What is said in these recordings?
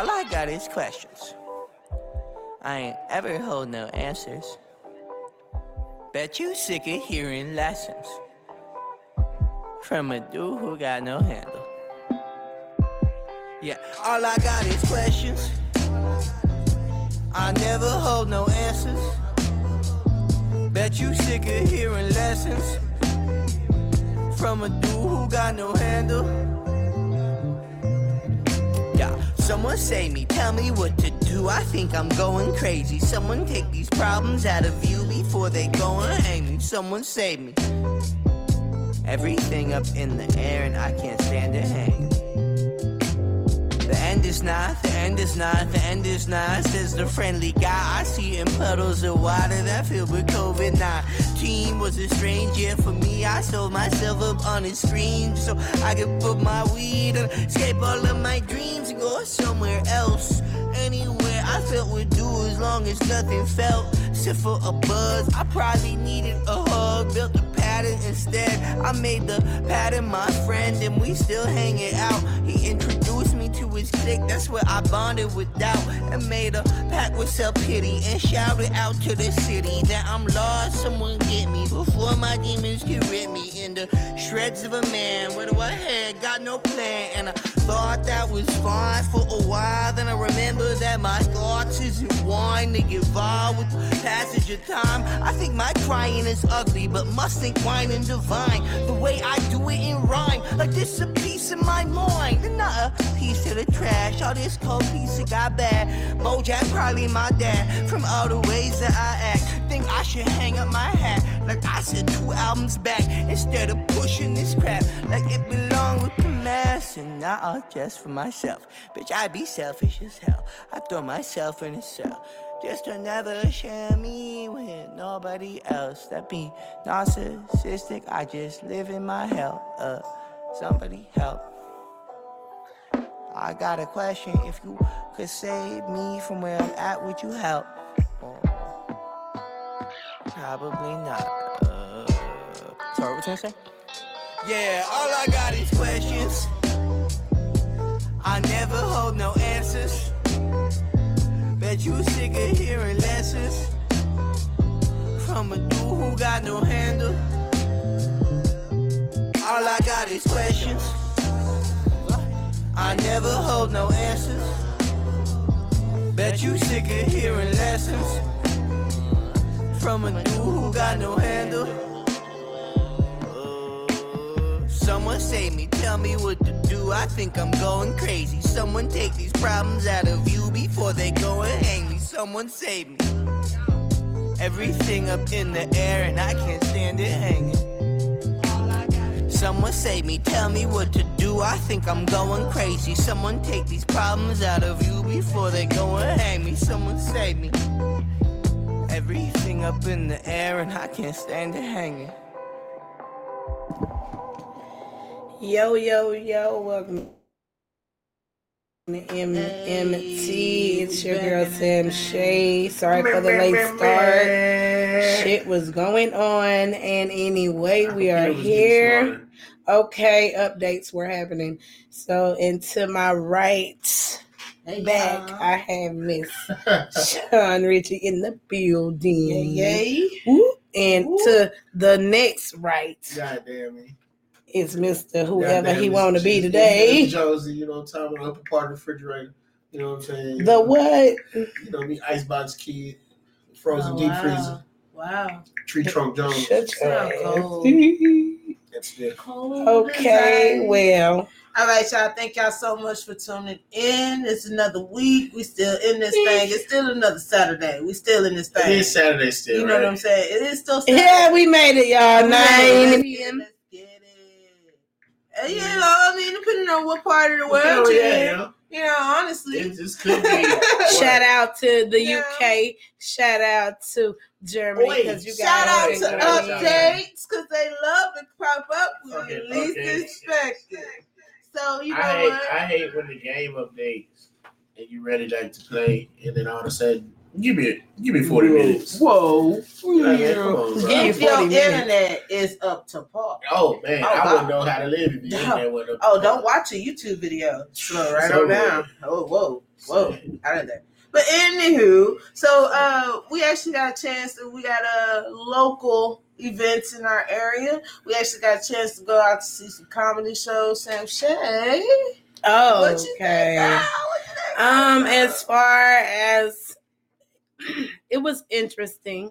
All I got is questions. I ain't ever hold no answers. Bet you sick of hearing lessons from a dude who got no handle. Yeah, all I got is questions. I never hold no answers. Bet you sick of hearing lessons from a dude who got no handle. Someone save me, tell me what to do. I think I'm going crazy. Someone take these problems out of view before they go and hang me. Someone save me. Everything up in the air and I can't stand it hanging. The end is not, the end is not, the end is not, says the friendly guy I see in puddles of water that filled with COVID-19. Was a strange year for me. I sold myself up on his screen so I could put my weed and escape all of my dreams and go somewhere else. Anywhere I felt would do as long as nothing felt. Except for a buzz, I probably needed a hug, built a pattern instead. I made the pattern my friend and we still hanging out. He introduced me to his clique, that's where I bonded with doubt and made a pact with self-pity and shouted out to the city that I'm lost, someone get me before my demons can rip me into shreds of a man. Where do I head? Got no plan and I thought that was fine for a while. Then I remember that my thoughts isn't wine. They get vile with the passage of time. I think my crying is ugly, but must think wine and divine. The way I do it in rhyme, like this a piece of my mind, and not a piece of the trash. All this cold piece of got bad. Mojack probably my dad. From all the ways that I act, think I should hang up my hat. Like I said 2 albums back, instead of pushing this crap like it belong with the mass. And now I'll just for myself. Bitch, I be selfish as hell. I throw myself in a cell just to never share me with nobody else. That be narcissistic. I just live in my hell. Somebody help. I got a question. If you could save me from where I'm at, would you help? Probably not. Sorry, what you gonna say? Yeah, all I got is questions. I never hold no answers. Bet you sick of hearing lessons from a dude who got no handle. All I got is questions. I never hold no answers. Bet you sick of hearing lessons from a dude who got no handle. Someone save me, tell me what to do. I think I'm going crazy. Someone take these problems out of view before they go and hang me. Someone save me. Everything up in the air and I can't stand it hanging. Someone save me, tell me what to do. I think I'm going crazy. Someone take these problems out of view before they go and hang me. Someone save me. Everything up in the air and I can't stand it hanging. Yo, yo, yo, welcome to MMT. It's your girl Sam Shea. Sorry for the late start. Shit was going on, and anyway, we are here. Okay, updates were happening. So, and to my right... Hey, back, y'all. I have Miss Sean Richie in the building. Yay! Ooh. And Ooh. To the next right, goddamn me, it's Mr. Whoever he want to be today. Josie, you know, time on the upper part of the refrigerator. You know what I'm saying? The what? You know me, icebox kid, frozen deep freezer. Wow. Tree trunk Jones. Shut up. That's it. Okay, well. All right, y'all. Thank y'all so much for tuning in. It's another week. We still in this thing. It's still another Saturday. We still in this thing. It is Saturday still, you know right? What I'm saying? It is still Saturday. Yeah, we made it, y'all. 9 p.m. Let's get it. And, you know, I mean, depending on what part of the world you're in. You know, honestly. It just could be. Shout out to the UK. Shout out to Germany. Shout out to updates because they love to crop up when you least expect it. So, you know I hate when the game updates and you ready like to play, and then all of a sudden, give me 40 minutes. Whoa. Like, man, come on, bro. If your internet is up to par. Oh, man. I wouldn't know how to live if the internet went up to par. Don't watch a YouTube video. Slow right on down. Oh, whoa. Out of there. But anywho, so we actually got a chance. We got a local... events in our area. We actually got a chance to go out to see some comedy shows. Sam Shea. Oh, okay. As far as it was interesting.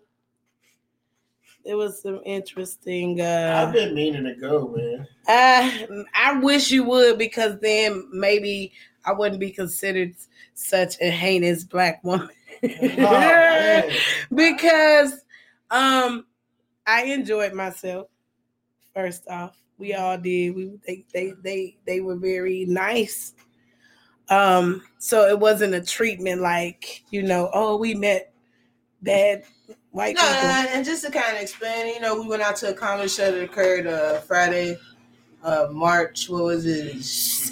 It was some interesting. I've been meaning to go, man. I wish you would, because then maybe I wouldn't be considered such a heinous black woman. Oh, because I enjoyed myself. First off, we all did. They were very nice. So it wasn't a treatment like, you know, oh, we met bad white people. And just to kind of explain, you know, we went out to a comedy show that occurred Friday, March. What was it?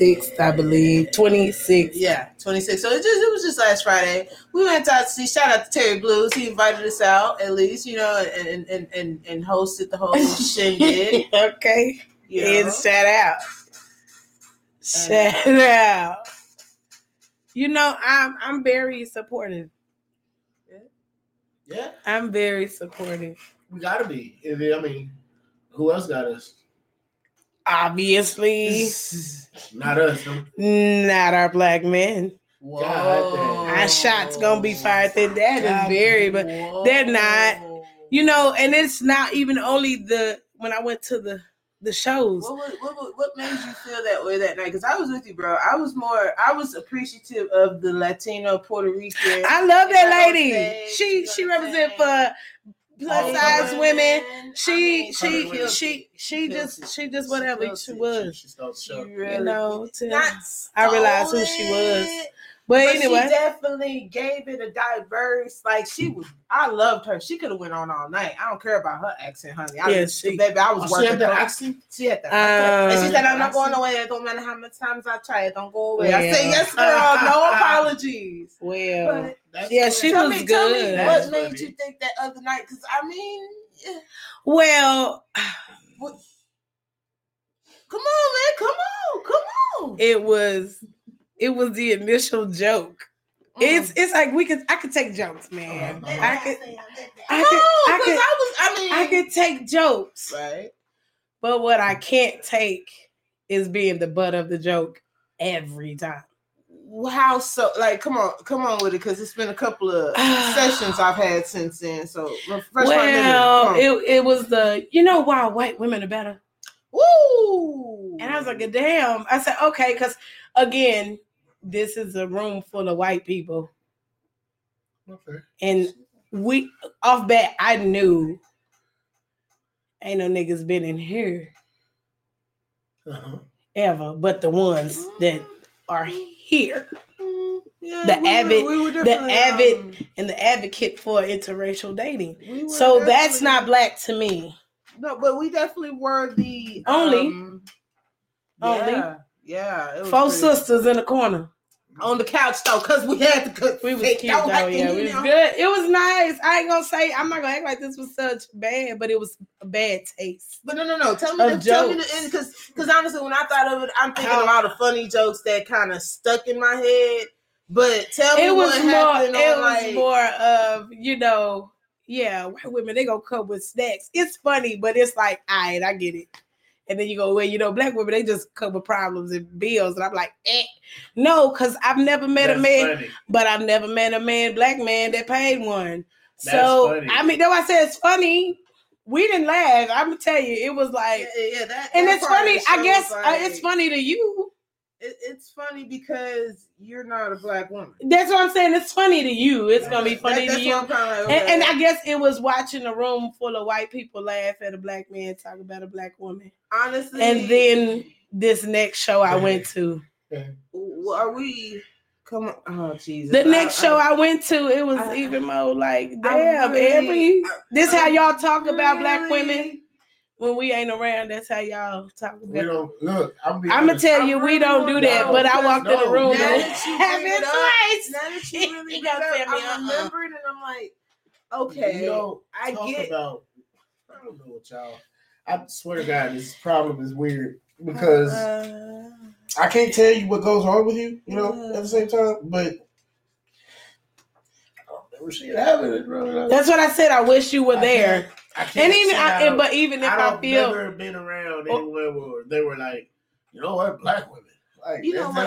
6th, I believe. 26. Yeah, 26. So it was just last Friday. We went out to see. Shout out to Terry Blues. He invited us out, at least, you know, and hosted the whole shindig. Okay. You know? And shout out. Shout out. You know, I'm very supportive. Yeah. I'm very supportive. We gotta be. I mean, who else got us? Obviously. Not us. No. Not our black men. Whoa. God, our shots gonna be fired. That is very, but whoa. They're not. You know, and it's not even only when I went to the shows. What made you feel that way that night? Because I was with you, bro. I was appreciative of the Latino Puerto Rican. I love that lady. She represents plus size women. She just whatever she was. I realized who she was. But anyway, she definitely gave it a diverse. Like I loved her. She could have went on all night. I don't care about her accent, honey. She had the accent. She had the accent. And she said, "I'm not going away. It don't matter how much times I try. It don't go away." Well, I said, "Yes, girl. No apologies." Well, but, yeah, she was good. Tell me what made you think that other night? Because I mean, well, come on, man. Come on. It was the initial joke. Mm. It's like I could take jokes, man. I could take jokes. Right. But what I can't take is being the butt of the joke every time. How so? Like, come on with it, because it's been a couple of sessions I've had since then. So refresh my memory. It was the why white women are better. Woo! And I was like, damn. I said, okay, because again, this is a room full of white people. Okay. And we, off bat, I knew ain't no niggas been in here ever, but the ones that are here. Yeah, the advocate for interracial dating. So that's not black to me. No, but we definitely were the only. Yeah, four sisters in the corner on the couch though, because we had to cook. We was cute though. Yeah, we was good. It was nice. I'm not gonna act like this was such bad, but it was a bad taste. But no. Tell me the end, because honestly, when I thought of it, I'm thinking of all the funny jokes that kind of stuck in my head. But tell me what happened. It was more of yeah, white women, they gonna come with snacks. It's funny, but it's like, all right, I get it. And then you go, well, black women, they just come with problems and bills. And I'm like, no, because I've never met a man. Funny. But I've never met a black man that paid one. That's funny. I mean, though I said it's funny, we didn't laugh. I'm gonna tell you, it was like, and it's funny. I guess it's funny to you. It's funny because you're not a black woman. That's what I'm saying. It's funny to you. It's going to be funny to you. And I guess it was watching a room full of white people laugh at a black man talk about a black woman. Honestly. And then this next show I went to. Come on. Oh, Jesus. The next show I went to, it was even more like, damn, this how y'all talk about black women? When we ain't around, that's how y'all talk about it. We don't look. I'm gonna tell you, we don't do that. But I walked in the room and happened twice. Now that you really got that, I'm remembering, and I'm like, okay, I get. I don't know what y'all. I swear to God, this problem is weird because I can't tell you what goes on with you. At the same time, but. That's what I said. I wish you were there. But even if I feel, I've never been around anywhere where they were like, black women. Like,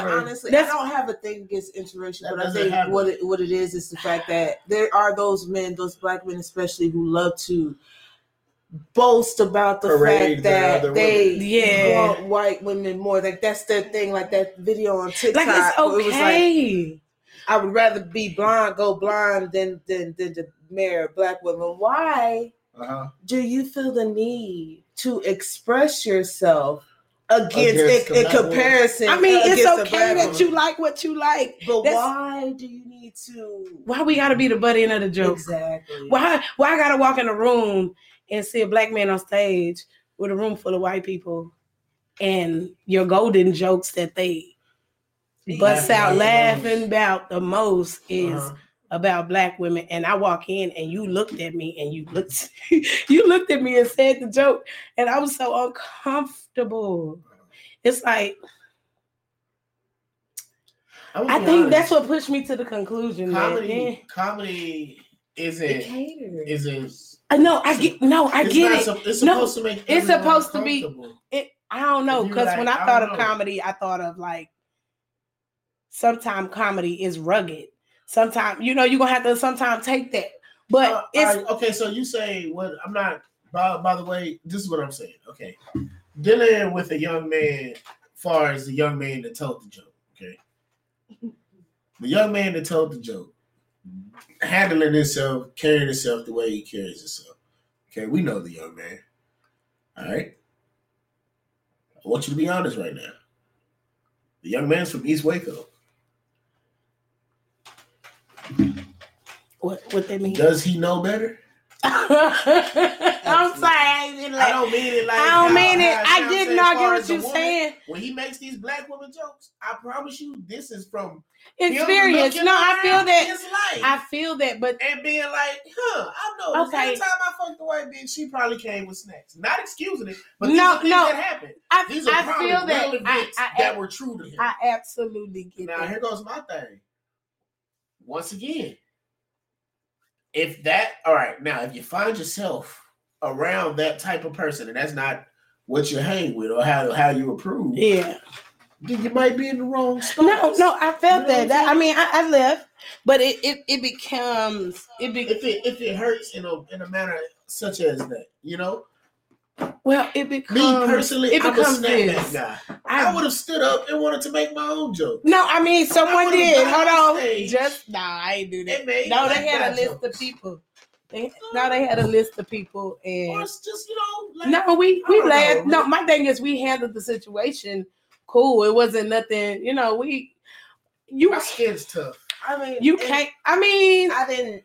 honestly, I don't have a thing against interracial, but I think what it is the fact that there are those men, those black men especially, who love to boast about the fact that they want white women more. Like that's their thing. Like that video on TikTok. Like it's okay. It was like, I would rather go blind than to marry a black woman. Why do you feel the need to express yourself against in comparison? I mean, it's okay that you like what you like, but why do you need to? Why we gotta be the butt end of the joke? Exactly. Why I gotta walk in a room and see a black man on stage with a room full of white people and your golden jokes that they. Bust out laughing about the most is about black women, and I walk in and you looked at me and you looked at me and said the joke, and I was so uncomfortable. It's like I think that's what pushed me to the conclusion. Comedy isn't. No, I get it. It's supposed to make. It's supposed to be. I don't know, because like, when I thought of comedy, I thought of like, sometimes comedy is rugged. Sometimes, you know, you're going to have to sometimes take that. But it's... Right, okay, so you say, well, I'm not... By the way, this is what I'm saying. Okay. Dealing with a young man, far as the young man that told the joke, okay? The young man that told the joke, handling himself, carrying himself the way he carries himself. Okay, we know the young man. All right? I want you to be honest right now. The young man's from East Waco. What they mean? Does he know better? I'm sorry. I don't mean it like I don't mean it. I didn't argue what you're saying. When he makes these black woman jokes, I promise you, this is from experience. No, I feel that. I feel that, but and being like, I know. Okay. Every time I fucked the white bitch, she probably came with snacks. Not excusing it, but no, that happened. These are probably relevant bits that were true to him. I absolutely get it. Now here goes my thing. Once again. If you find yourself around that type of person and that's not what you hang with or how you approve, yeah, then you might be in the wrong spot. No, I felt that. I left, but it becomes if it hurts in a manner such as that, you know. Well, it becomes me personally. It becomes this. That guy. I would have stood up and wanted to make my own joke. No, I mean someone did. Hold on, I ain't do that. They had a list of people. They had a list of people, and or it's just we laughed. No, my thing is we handled the situation cool. It wasn't nothing, My skin's tough. I mean, you can't. I didn't.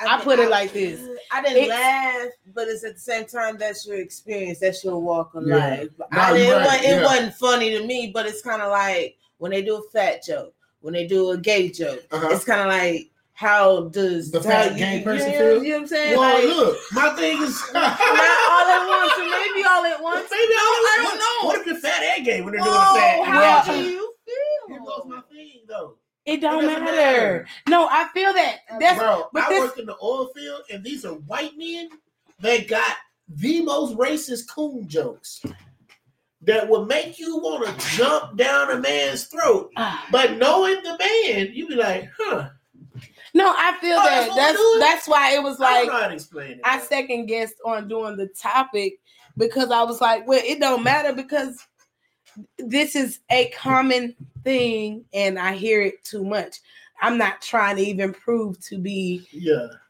I put it like this. I didn't laugh, but it's at the same time, that's your experience. That's your walk of life. It wasn't funny to me, but it's kind of like when they do a fat joke, when they do a gay joke, it's kind of like, how does the fat gay person feel? You know what I'm saying? Well, look, my thing is... not all at once, or maybe all at once. Maybe I don't know. What if you're fat and gay when they're doing a fat how joke? How do you feel? Here goes my thing, though. It don't matter. No, I feel that. I work in the oil field, and these are white men that got the most racist coon jokes that would make you want to jump down a man's throat. But knowing the man, you be like, huh. No, I feel that. That's why it was like I second guessed on doing the topic because I was like, well, it don't matter because this is a common thing, and I hear it too much. I'm not trying to even prove to be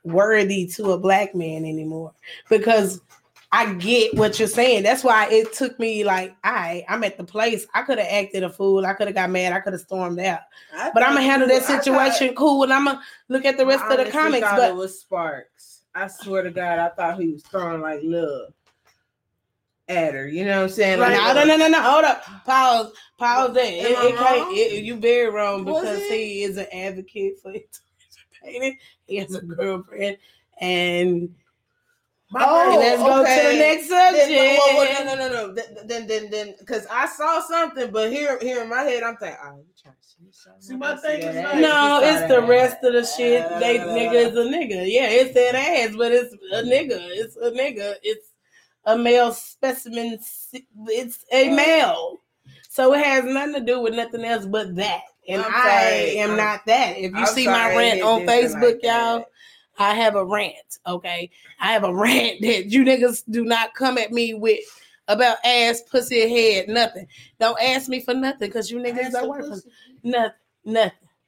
worthy to a black man anymore because I get what you're saying. That's why it took me like, I'm at the place. I could have acted a fool. I could have got mad. I could have stormed out. But I'm going to handle that situation cool, and I'm going to look at the rest of the comics. I thought it was Sparks. I swear to God, I thought he was throwing like love at her, you know what I'm saying? Like, no, hold up, pause that. You're very wrong because he is an advocate for entertainment. He has a girlfriend, and let's go to the next subject. Then, because I saw something, but here in my head, I'm thinking, oh, you trying to see my thing? Is like, no, it's the rest of the shit. They nigga is a nigga. Yeah, it's that ass, but it's a nigga. It's a nigga. It's a male specimen, it's a male. So it has nothing to do with nothing else but that. And I'm not that. If you see my rant on Facebook, like y'all, I have a rant, okay? I have a rant that you niggas do not come at me with about ass, pussy, head, nothing. Don't ask me for nothing because you niggas don't work for nothing.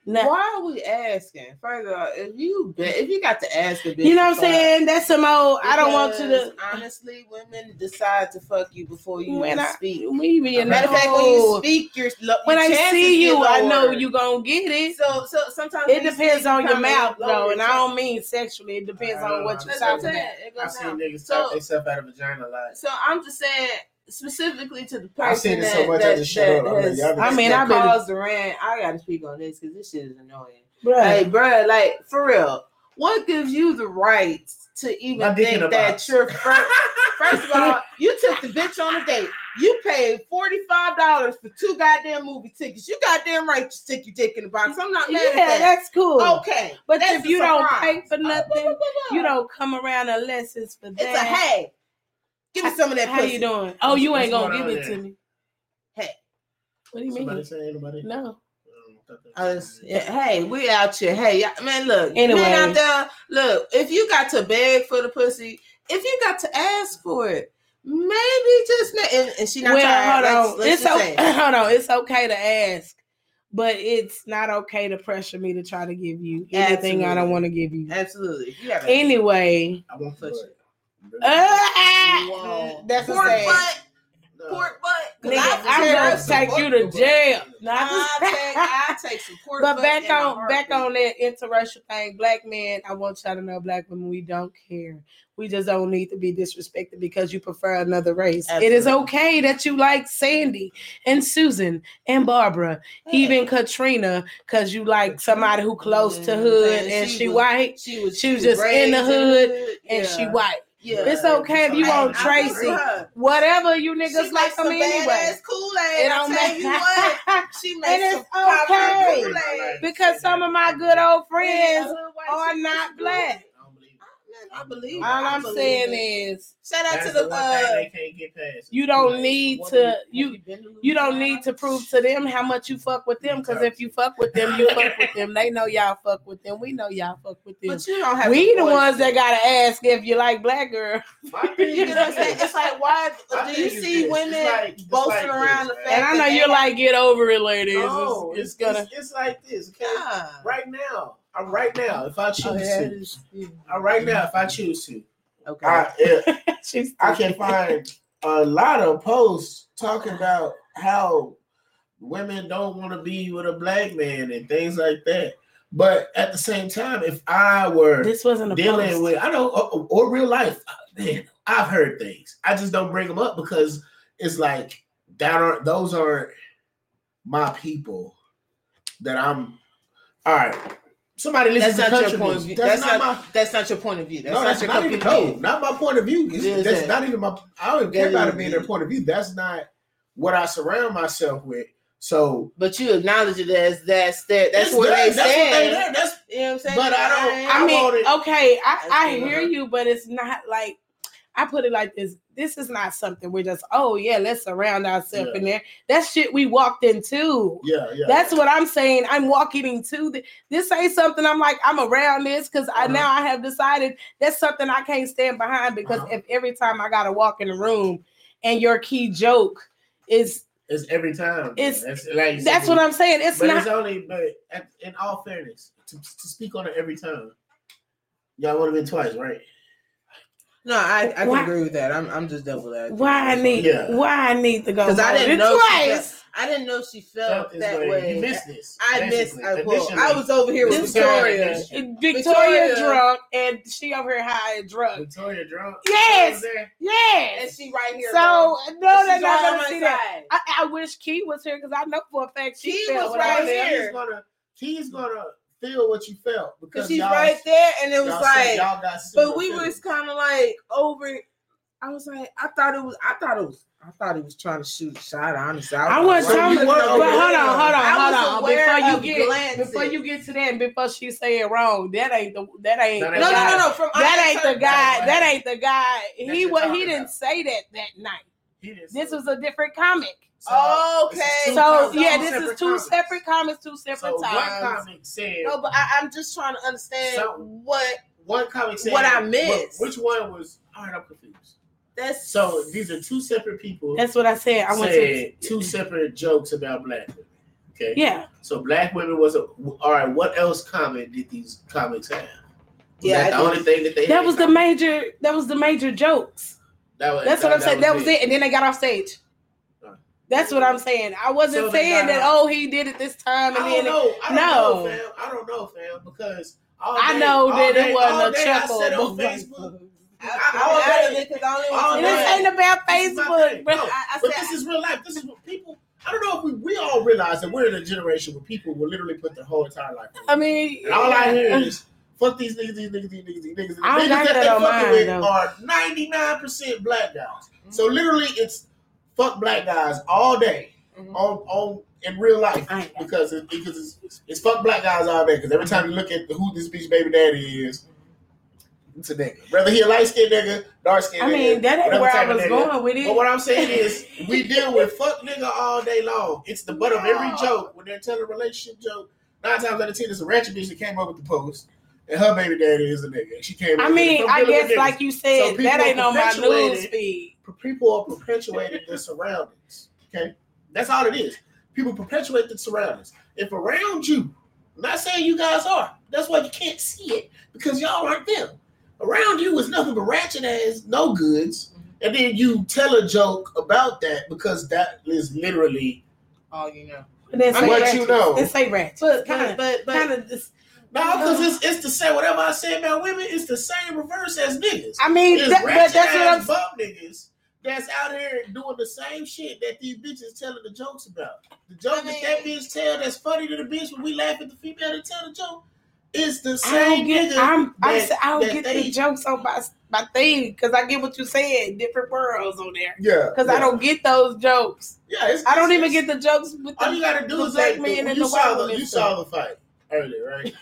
Nah. Why are we asking? First of all, if you got to ask a bitch, you know what I'm saying? That's some old. I don't want you to. Honestly, women decide to fuck you before you even speak. Matter of fact, when you speak, when I see you, I know you gonna get it. So sometimes it depends on your mouth, though, and I don't mean sexually. It depends on what you're talking about. I've seen niggas talk themselves out of vagina a lot. So I'm just saying. Specifically to the person that caused the rant. I gotta speak on this because this shit is annoying. Bruh. Like, bruh, like, for real, what gives you the right to even think that you're first of all, you took the bitch on a date. You paid $45 for two goddamn movie tickets. You goddamn right to stick your dick in the box. I'm not mad at that. That's cool. Okay. But if you don't pay for nothing, you don't come around unless it's for that. It's a hey. Give me some of that pussy. How you doing? Oh, you ain't gonna give it to me. Hey. What do you mean? Somebody say anybody? No. Hey, we out here. Hey, man, look. Anyway. Man out there, look, if you got to beg for the pussy, if you got to ask for it, maybe just and she not tired. Hold on. It's okay to ask, but it's not okay to pressure me to try to give you anything I don't want to give you. Absolutely. Yeah, anyway, I won't touch it. That's a sad. Pork butt. Nigga, I will take you to jail. I'll take some pork butt. But back on that interracial thing, black men, I want y'all to know, black women, we don't care. We just don't need to be disrespected because you prefer another race. Absolutely. It is okay that you like Sandy and Susan and Barbara, even Katrina, because you like somebody who close to hood and she was white. She was just in the hood and she white. Yeah, it's okay if you want Tracy, whatever you niggas she like them anyway. Kool Aid, I tell you what, she makes and it's okay because some of my good old friends are not black. I believe. All I'm saying is, shout out to the they can't get past. You don't need to you don't need to prove to them how much you fuck with them, because if you fuck with them, you fuck with them. They know y'all fuck with them. We know y'all fuck with them. But you don't have. We the ones that gotta ask if you like black girl. You know what I'm saying? It's like, why do you see women boasting around the fact? And I know you're like, get over it, ladies. It's gonna. It's like this. Okay, right now. Right now, if I choose to, okay. I can find a lot of posts talking about how women don't want to be with a black man and things like that. But at the same time, if I were real life, man, I've heard things. I just don't bring them up because it's like those aren't my people that I'm. All right. Somebody listen to country music. That's not your point of view. That's not my point of view. That's not even my. I don't even care about it being their point of view. That's not what I surround myself with. So, but you acknowledge it as that's what they said. That's you know what I'm saying. But I hear you, but it's not like. I put it like this. This is not something we're just, let's surround ourselves in there. That shit we walked into. Yeah. That's what I'm saying. I'm walking into this ain't something I'm like, I'm around this because I have decided that's something I can't stand behind because if every time I got to walk in the room and your key joke is... It's every time. That's what I'm saying. But in all fairness, to speak on it every time, y'all would have been twice, right? No, I can agree with that. I'm just double that. Why I need to go? Because I didn't know she felt that way. You missed this. I was over here with Victoria drunk, and she over here high and drunk. Victoria drunk. Yes. And she right here. So no, that's not gonna see that. I wish Key was here because I know for a fact she was right here. Key's gonna feel what you felt because she's right there, and it was like. But we was kind of like over. I was like, I thought he was trying to shoot a shot. Honestly, I wasn't. But hold on. Before you get to that, and before she say it wrong, that ain't the guy. That ain't the guy. He didn't say that night. This was a different comic. So, okay. This is two separate comments, two separate times. One comic said. No, but I'm just trying to understand what one comic said. What I missed. Which one was? All right, I'm confused. So these are two separate people. That's what I said. Two separate jokes about black women. Okay. Yeah. So black women was all right. What else comment did these comics have? That was the major jokes. That's what I'm saying. That was it, and then they got off stage. That's what I'm saying. I wasn't saying that. He did it this time. I don't know, fam, because I know that it wasn't a chuckle. This ain't about Facebook, but this is real life. This is what people. I don't know if we all realize that we're in a generation where people will literally put their whole entire life. I mean, and all I hear is fuck these niggas. The niggas that they fucking with are 99% black guys. So literally, it's. Fuck black guys all day on in real life because it's fuck black guys all day because every time you look at who this bitch baby daddy is, to nigga. Whether he a light-skinned nigga, dark-skinned nigga. I mean, that ain't where I was going with it. But what I'm saying is, we deal with fuck nigga all day long. It's the butt of every joke. When they're telling a relationship joke, 9 times out of 10, it's a ratchet bitch that came up with the post. And her baby daddy is a nigga. And she came up with I guess, like you said, so that ain't on my news feed. People are perpetuating their surroundings. Okay? That's all it is. People perpetuate the surroundings. If around you, I'm not saying you guys are. That's why you can't see it, because y'all aren't them. Around you is nothing but ratchet ass, no goods. And then you tell a joke about that because that is literally all you know. What you know. It's a ratchet. But kind of this. No, because it's the same. Whatever I say about women, it's the same reverse as niggas. I mean, but that's what I'm bum niggas that's out here doing the same shit that these bitches telling the jokes about. The joke that bitch tell that's funny to the bitch when we laugh at the female that tell the joke. It's the same nigga. I don't get the jokes on my thing because I get what you said. Different worlds on there. Yeah. Because I don't get those jokes. Yeah, I don't even get the jokes. With all you gotta do is like man in the world. You saw the fight earlier, right?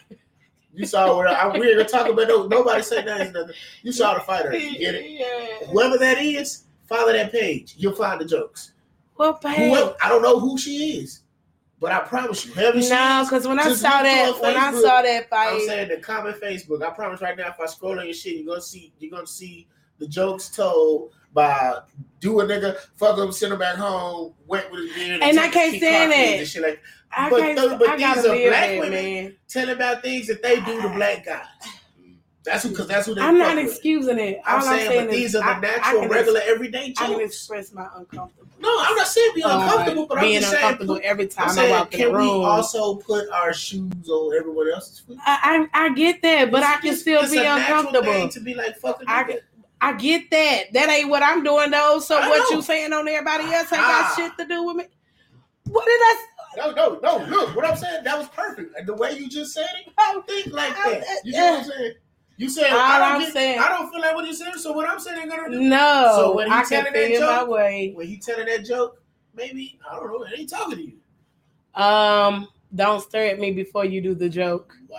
You saw where we ain't gonna talk about those. Nobody said nothing. You saw the fighter. You get it? Yeah. Whoever that is, follow that page. You'll find the jokes. What page? I don't know who she is, but I promise you, when I saw that fight, I'm saying the common Facebook. I promise right now, if I scroll on your shit, you're gonna see the jokes told by do a nigga, fuck him, send him back home, went with his beard, and I can't stand it. And shit like. But these are black women telling about things that they do to black guys. That's who they. I'm not excusing with. It. I'm saying these are the natural, regular, everyday jokes. I can express my uncomfortable. No, I'm not saying be uncomfortable, but I'm just uncomfortable saying every time I walk in the room. Can we also put our shoes on everyone else's feet? I get that, but I can still be uncomfortable. Thing to be like fucking. I get that. That ain't what I'm doing though. So what you saying on everybody else ain't got shit to do with me. What did I? No. Look, what I'm saying, that was perfect. And the way you just said it, I don't think like that. You know what I'm saying? You said, I don't feel like what you said, so what I'm saying ain't gonna do. No, so when he telling that joke, maybe, I don't know, it ain't talking to you. Don't stare at me before you do the joke. Wow.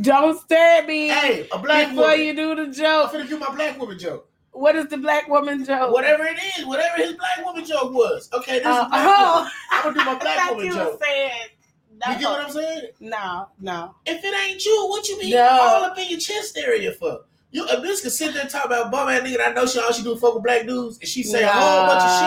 Don't stare at me you do the joke. I'm finna do my black woman joke. What is the black woman joke? Whatever it is, whatever his black woman joke was. Okay, this is black woman. I'm gonna do my black woman joke. No. You get what I'm saying? No. If it ain't you, what you be all up in your chest area for? A bitch can sit there and talk about bum ass nigga. And I know all she do fuck with black dudes, and she say a whole bunch of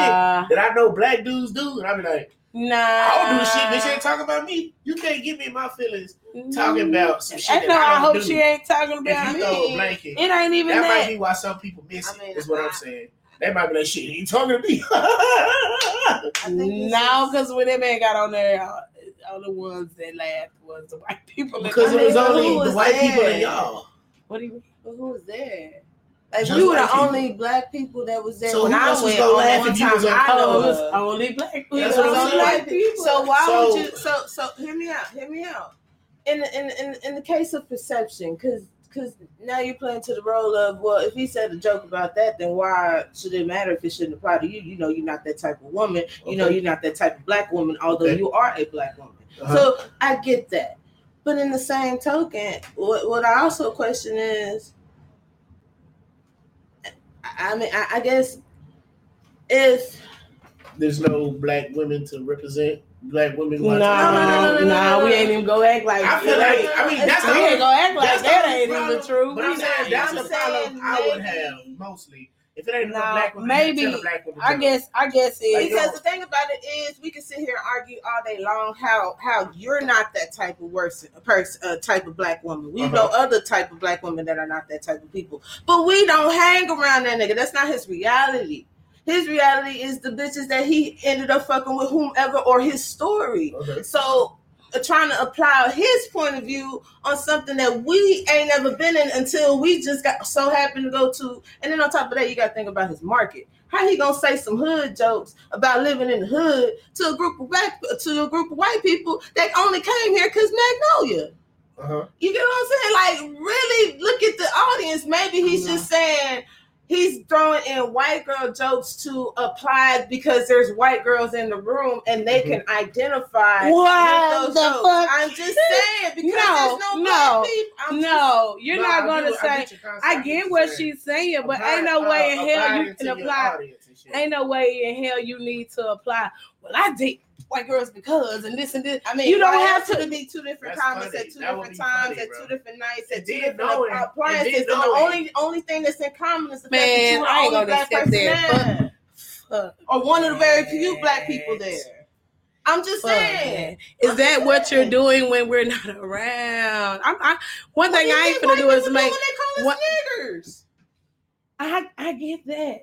shit that I know black dudes do, and I be like, nah, I don't do shit. Bitch ain't talking about me. You can't get me in my feelings talking about some shit. I hope she ain't talking about me. It ain't even that. That might be why some people miss it. Is what I'm saying. They might be like, shit, he talking to me. No, because when that man got on there, all the ones that laughed was the white people. Because it was only the white people and y'all. What do you mean? Who was there? Like just we were the only black people that was there. So when I was gonna laugh if you was on color? Was only black people. That's what I'm saying. People. So would you? So hear me out. In the case of perception, because now you're playing to the role of if he said a joke about that, then why should it matter if it shouldn't apply to you? You know, you're not that type of woman. Okay. You know, you're not that type of black woman. Although you are a black woman, so I get that. But in the same token, what I also question is. I mean, I guess if there's no black women to represent black women, no, we ain't even go act like. I feel like that's we ain't go act like that ain't even the truth. But I'm saying that's the problem I would have mostly if it ain't no black women. Maybe black women I guess it is because the thing about it is we can sit here and argue all day long how you're not that type of type of black woman. We know other type of black women that are not that type of people, but we don't hang around that nigga. That's not his reality. His reality is the bitches that he ended up fucking with, whomever, or his story. Okay. So trying to apply his point of view on something that we ain't never been in until we just got so happened to go to. And then on top of that, you got to think about his market. How he gonna say some hood jokes about living in the hood to a group of white people that only came here because Magnolia? You get what I'm saying? Like, really look at the audience. Maybe he's just saying, he's throwing in white girl jokes to apply because there's white girls in the room and they can identify with those jokes. Fuck? I'm just saying, because I get what she's saying, but ain't no way in hell you can apply. Ain't no way in hell you need to apply. Well, I date white girls because and this and this. I mean, you don't have to be two different comments at two different times, at two different nights, at two different appliances. The only thing that's in common is the fact that you are only black person there, or one of the very few black people there. I'm just saying. Is that what you're doing when we're not around? One thing I ain't gonna do is make. What they call us niggers. I get that.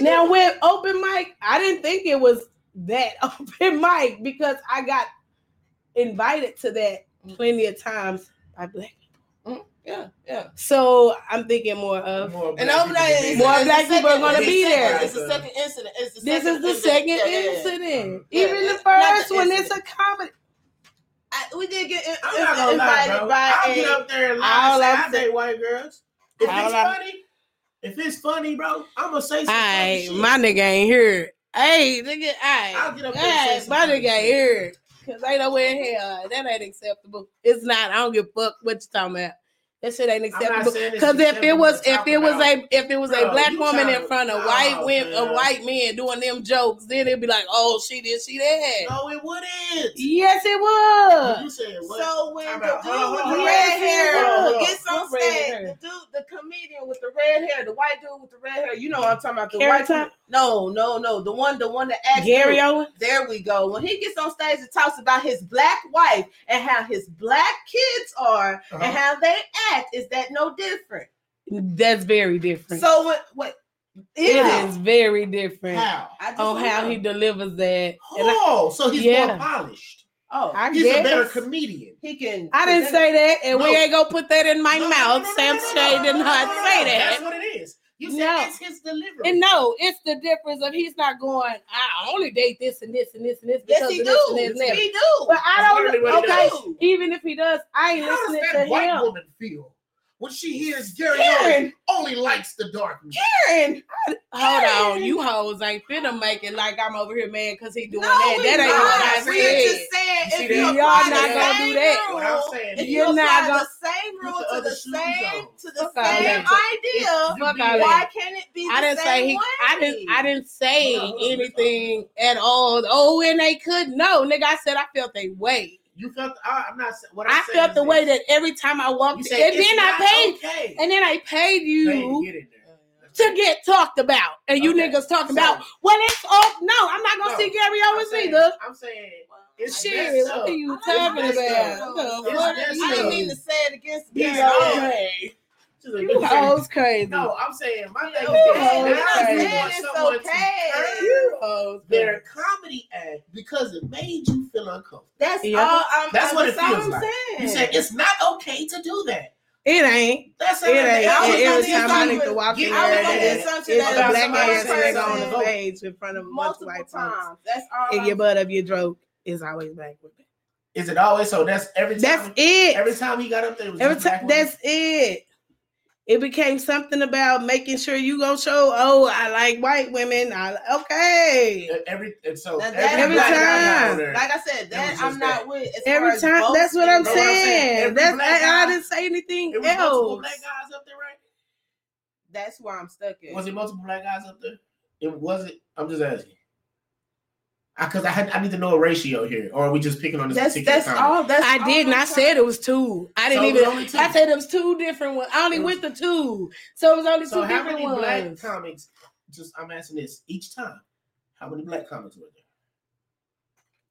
Now with open mic, I didn't think it was that open mic because I got invited to that plenty of times by black people. Mm-hmm. Yeah. So I'm thinking more black people are going to be there. It's the second incident. This is the second incident. Even the first one, it's a comedy. We did get invited by. I'll get up there and laugh. I date white girls. If it's funny, bro, I'm going to say something. Hey, my nigga ain't here. Hey, nigga, I'll get up there and say something. My nigga ain't here. Because ain't nowhere in hell. That ain't acceptable. It's not. I don't give a fuck what you talking about. That shit ain't acceptable. Because if it was a black woman in front of white men doing them jokes, then it'd be like, oh, she did, she that. No, it wouldn't. Yes, it would. You said what? So when the comedian with the red hair, the white dude with the red hair, you know what I'm talking about? The Carrot white dude. No, the one that acts. Gary Owen. There we go. When he gets on stage and talks about his black wife and how his black kids are and how they act. Is that no different? That's very different. So what? It is very different. How he delivers that. So he's more polished. He's a better comedian. He can. I didn't say that, and we ain't gonna put that in my mouth. Sam Shea did not say that. That's what it is. You said it's his delivery. And no, it's the difference of he's not going, I only date this and this and this and this. Yes, he do. He do. But I don't know. Okay, even if he does, I ain't listening to him. How does that white woman feel when she hears Gary only likes the darkness? Karen! Hold on. You hoes ain't finna make it like I'm over here, man, because he doing that. That ain't what I said. We're just saying, if y'all not going to do that. What I'm saying is, you're not going to the same rule to the same idea. Why can't it be the same way? I didn't say anything at all. Oh, and they could. No, nigga, I said I felt they way. You felt the way that every time I walked in, and then I paid, and then I paid you to get talked about, and you niggas talking about I'm not gonna see Gary Owens either. I'm saying. Shit, what are you talking about? I didn't mean to say it against Gary. You hoes crazy. No, I'm saying my thing is you hoes their comedy act because it made you feel uncomfortable. That's what it feels like. Saying. You said it's not okay to do that. It ain't. That's it ain't. Every time I need to walk in there, it's a black ass nigga on the stage in front of multiple white folks. That's all. And your butt of your joke is always black women. Is it always? So that's every time. That's it. Every time he got up there, it was every time. That's it. It became something about making sure you gonna show. Oh, I like white women. Every time, like I said, that I'm not with. Every time, that's what I'm saying. I didn't say anything else. Multiple black guys up there, right? That's where I'm stuck at. Was it multiple black guys up there? It wasn't. I'm just asking. Because I need to know a ratio here, or are we just picking on this particular time? I said it was two. I said it was two different ones. I only went to two, so it was only two different ones. How many black comics? I'm asking this each time. How many black comics were there?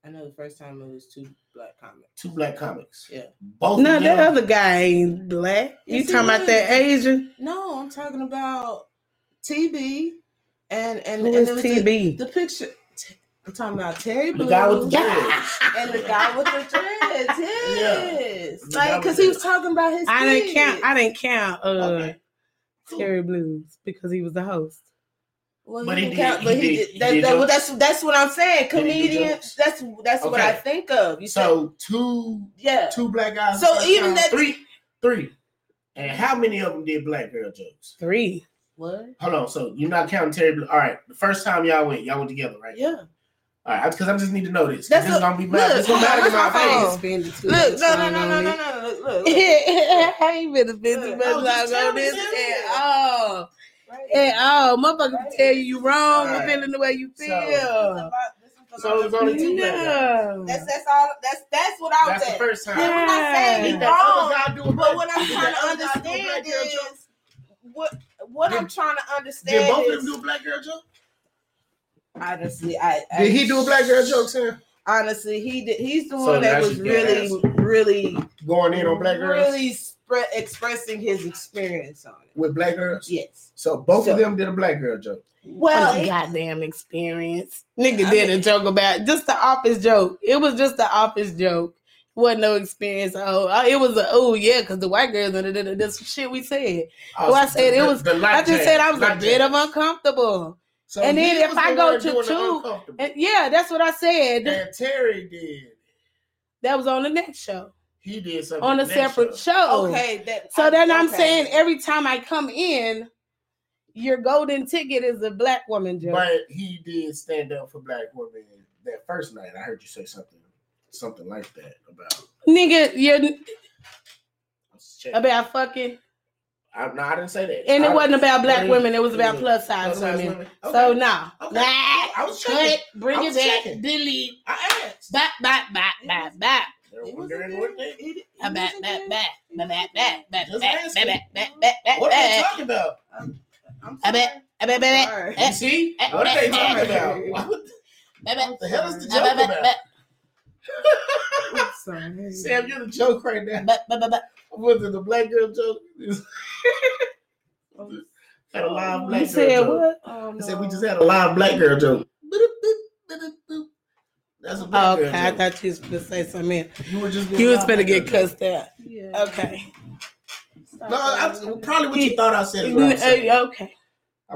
I know the first time it was two black comics. Two black comics. Yeah. Both. No, that other guy ain't black. You talking about that Asian? No, I'm talking about TB and it was TB. The picture. I'm talking about Terry Blues. The guy with the dreads. And the guy with the dreads. Yes. Yeah. Like, because he was talking about his kids. I didn't count Terry Blues because he was the host. Well, but he did. That's what I'm saying. Comedians. That's what I think of. Two black guys. So even that three. And how many of them did black girl jokes? Three. What? Hold on. So you're not counting Terry Blue. All right. The first time y'all went together, right? Yeah. All right, because I just need to know this. This is gonna be mad. It's gonna matter about my face. Look, no. I ain't been offended much on this at all. At all, motherfucker can tell you wrong, depending on the way you feel. So it's only two. No. That's all. That's what I was. That's the first time. When I say you wrong, but what I'm trying to understand is what I'm trying to understand. Did both of them do black girl joke? Honestly, I did he do a black girl joke, Sam? Honestly, he did. He's the one that was really going in on black girls, really expressing his experience on it with black girls. Yes, so both of them did a black girl joke. Well, goddamn experience, nigga did a joke about just the office joke. It was just the office joke. Wasn't no experience. Oh, it was because the white girls and this shit we said. Oh, I said it was. I just said I was a bit of uncomfortable. So and then if I go to two, that's what I said. And Terry did. That was on the next show. He did something on a separate show. Okay. I'm saying every time I come in, your golden ticket is a black woman joke. But he did stand up for black women that first night. I heard you say something like that about nigga. About fucking. I didn't say that. And it wasn't about black women. It was about plus-size women. Okay. So, no. Okay. I was checking. Bring it back. Delete. I asked. Bop. They're wondering what they did. What are they talking about? You see? What are they talking about? What the hell is the joke about? Sorry. Sam, you're the joke right now. Was it the black girl joke? Had a live black girl joke. What? Oh, no. I said we just had a live black girl joke. That's a black girl joke. Okay, I thought you was gonna say something. You was gonna get cussed out. Yeah. Okay. No, probably what you thought I said is what I said. Okay.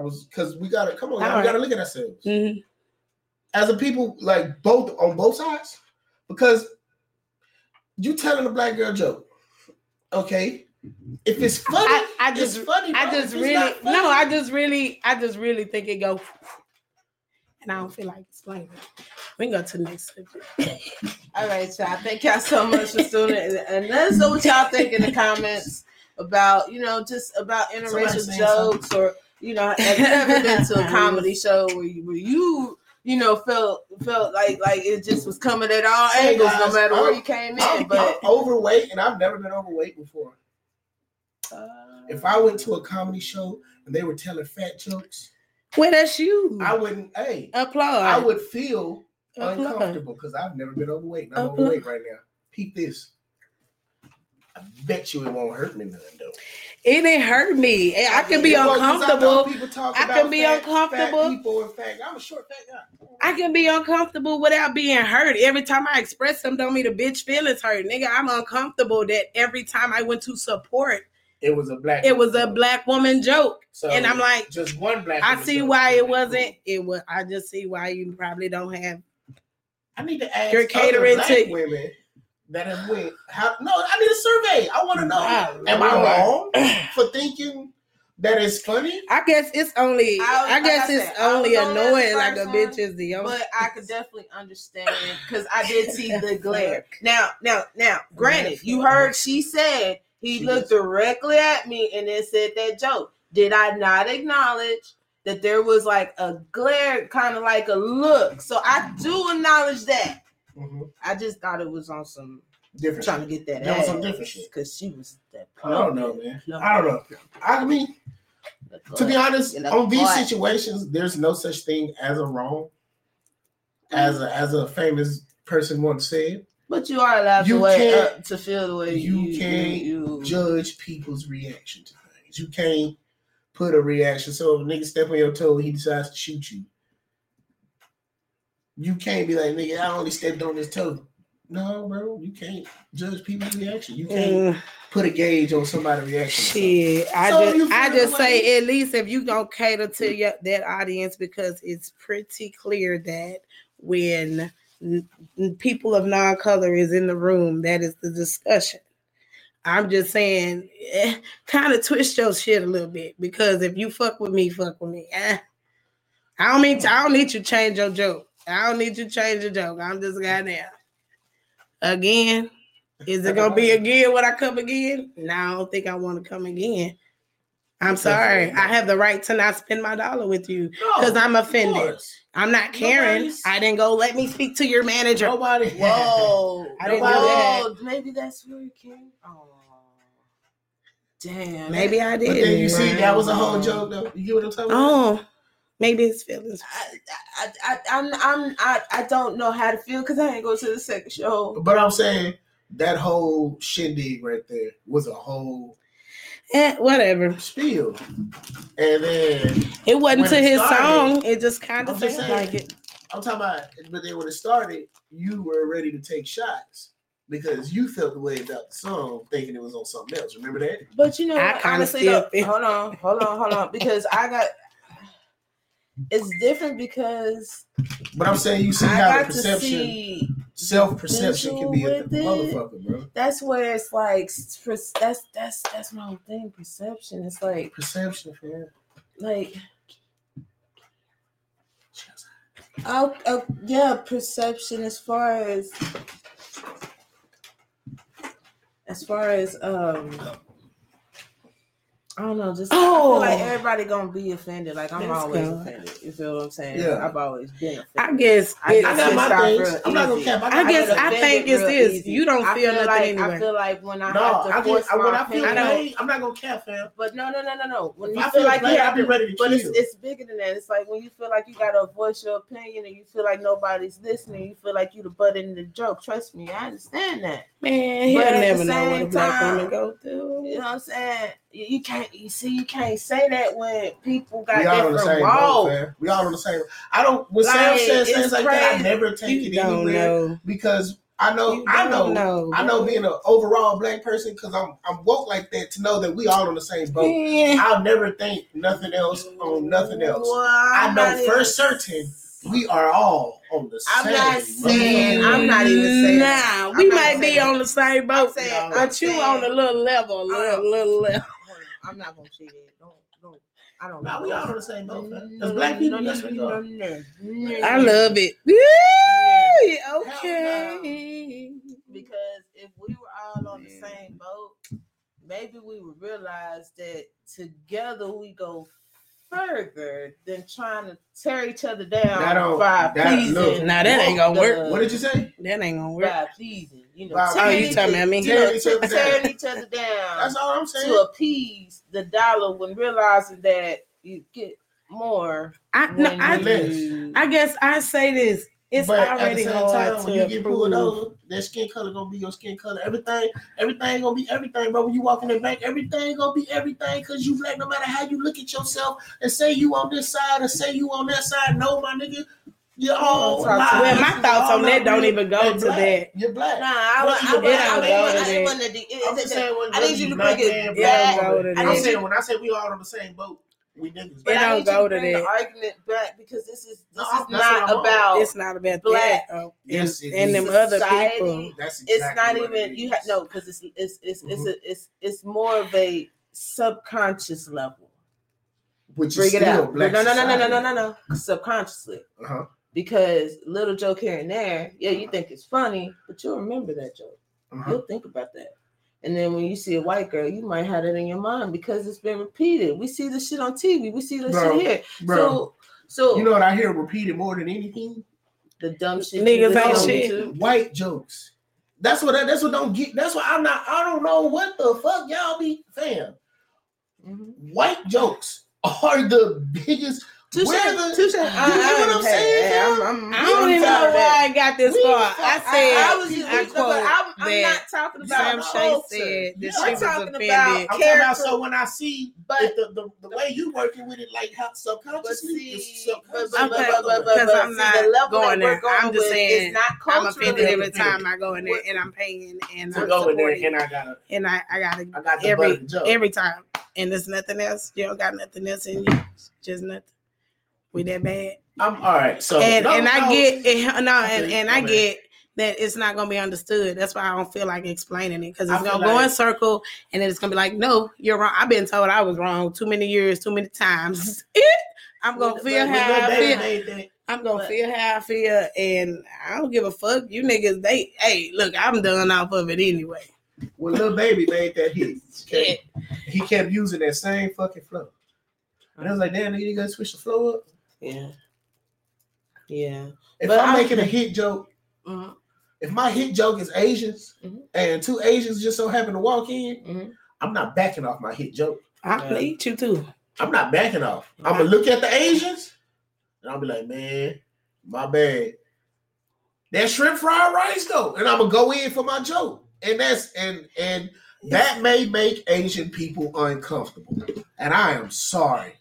Because we gotta come on. Y'all, we gotta look at ourselves as a people, like both on both sides, because you telling a black girl joke. Okay, if it's funny, it's funny. Bro. I just really think it go, and I don't feel like explaining. We can go to the next subject. All right, y'all. Thank y'all so much for tuning in, and let us know what y'all think in the comments about just about interracial jokes or have you ever been to a comedy show where you felt like it just was coming at all angles, no matter where you came in. But I'm overweight, and I've never been overweight before. If I went to a comedy show and they were telling fat jokes, well, that's you. I wouldn't. Hey, applaud. I would feel uncomfortable because I've never been overweight. And I'm overweight right now. Peep this. I bet you it won't hurt me none though. It didn't hurt me. I can be uncomfortable. I can be uncomfortable. I'm a short fat guy. I can be uncomfortable without being hurt. Every time I express something, don't mean the bitch feelings hurt, nigga. I'm uncomfortable that every time I went to support, it was a black woman joke. So and I'm like, just one black. I see why it wasn't. It was. I just see why you probably don't have. I need to ask. You're catering to women. That is weird. I need a survey. I want to know. Am I wrong for thinking that it's funny? I guess it's only. I guess it's only annoying. Like a bitch is the only. But I could definitely understand because I did see the glare. Now. Granted, you heard she said she looked directly at me and then said that joke. Did I not acknowledge that there was like a glare, kind of like a look? So I do acknowledge that. Mm-hmm. I just thought it was on some different trying shit. To get that. That was some different shit because she was that. I don't know, man. I mean, to be honest, on these situations, there's no such thing as a wrong, as a famous person once said. But you are allowed to feel the way you can't judge people's reaction to things. You can't put a reaction. So if a nigga step on your toe, he decides to shoot you. You can't be like, nigga, I only stepped on his toe. No, bro, you can't judge people's reaction. You can't put a gauge on somebody's reaction. Shit, I just say at least if you don't cater to that audience, because it's pretty clear that when people of non-color is in the room, that is the discussion. I'm just saying, kind of twist your shit a little bit, because if you fuck with me. I don't need you to change your joke. I'm just goddamn. Again, is it gonna be again when I come again? No, I don't think I want to come again. I'm sorry. I have the right to not spend my dollar with you because I'm offended. I'm not caring. I didn't go, let me speak to your manager. Nobody. Whoa. I didn't do that. Maybe that's where you came. Oh. Damn. Maybe I did. But then you see, that was a whole joke, though. You get what I'm talking about? Oh. Maybe it's feelings. I don't know how to feel because I ain't go to the second show. But I'm saying that whole shindig right there was a whole... whatever. Still. And then... It wasn't to his song. It just kind of sounded like it. I'm talking about... But then when it started, you were ready to take shots because you felt the way about the song thinking it was on something else. Remember that? But you know what? Honestly, hold on. Because I got... It's different because... But I'm saying you see how the perception... Self-perception can be a motherfucker, bro. That's where it's like that's my whole thing. Perception. It's like perception, man. Like, yeah, perception. As far as I don't know. Just I feel like everybody gonna be offended. Like I'm always offended. You feel what I'm saying? Yeah. I've always been offended. I guess I think it's this. You don't feel nothing like, anyway. I feel like when I have to force my pain, I'm not gonna care, fam. But no. When you feel like you have to, but it's bigger than that. It's like when you feel like you gotta voice your opinion and you feel like nobody's listening. You feel like you the butt end of the joke. Trust me, I understand that. Man, he'll never know what a black woman go through. You know what I'm saying? You can't say that when people got different walls. We all on the same. When Sam says things like that, I never take it anywhere because I know being an overall black person because I'm woke like that to know that we all on the same boat. Yeah. I'll never think nothing else on nothing else. Well, I know for certain we are all on the same boat. I'm not even saying. Nah, we might be on the same boat, but you on a little level, little level. I'm not gonna say that. Don't. I don't know. We all on the same boat. As black people, that's what you are. I love it. Woo! Okay. No. Because if we were all on the same boat, maybe we would realize that together we go further than trying to tear each other down by pleasing. Now that ain't gonna work. What did you say? That ain't gonna work. By pleasing, you know. Oh, you talking about me? Tearing each other down. That's all I'm saying. To appease the dollar, when realizing that you get more. I guess I say this. It's but already hard time, when you get pulled over, that skin color gonna be your skin color. Everything gonna be everything, bro. When you walk in the bank, everything gonna be everything because you black. No matter how you look at yourself and say you on this side or say you on that side, no, my nigga, you're all black. Well, my thoughts on that don't even go to that. You're black. Nah, I need you to bring it back. I'm saying when I say we all on the same boat. We niggas. It don't go to that argument back because it's not about black. Yes, and them other people. That's exactly it's not even it you have no because it's more of a subconscious level. Which bring is it still out. No. Subconsciously. Uh-huh. Because little joke here and there, yeah, you think it's funny, but you'll remember that joke. Uh-huh. You'll think about that. And then when you see a white girl, you might have it in your mind because it's been repeated. We see this shit on TV. We see this shit here. Bro, so you know what I hear repeated more than anything? The dumb shit. Niggas ain't shit. White jokes. That's what don't get. That's why I don't know what the fuck y'all be fam. Mm-hmm. White jokes are the biggest. Touché, touché. I don't even know why I got this far. I'm not talking about Sam Shea said that she was offended. I'm talking about so when I see, but the way you working with it, like how subconsciously, because I'm not going there. I'm just saying I'm offended every time I go in there, and I'm paying, and I'm supporting, and I got every time, and there's nothing else. You don't got nothing else in you, just nothing. We that bad. I'm all right. So and I get that it's not going to be understood. That's why I don't feel like explaining it, because it's going to go in circle, and then it's going to be like, no, you're wrong. I've been told I was wrong too many years, too many times. I'm going to feel how I feel. And I don't give a fuck. You niggas, hey, look, I'm done off of it anyway. Well, Lil Baby made that hit. Okay? Yeah. He kept using that same fucking flow. And I was like, damn, you gotta switch the flow up? Yeah. Yeah. If but I'm making a hit joke, mm-hmm. if my hit joke is Asians, mm-hmm. and two Asians just so happen to walk in, mm-hmm. I'm not backing off my hit joke. I need you too. I'm not backing off. Mm-hmm. I'm gonna look at the Asians, and I'll be like, man, my bad. That shrimp fried rice though, and I'm gonna go in for my joke. And that's and that may make Asian people uncomfortable. And I am sorry.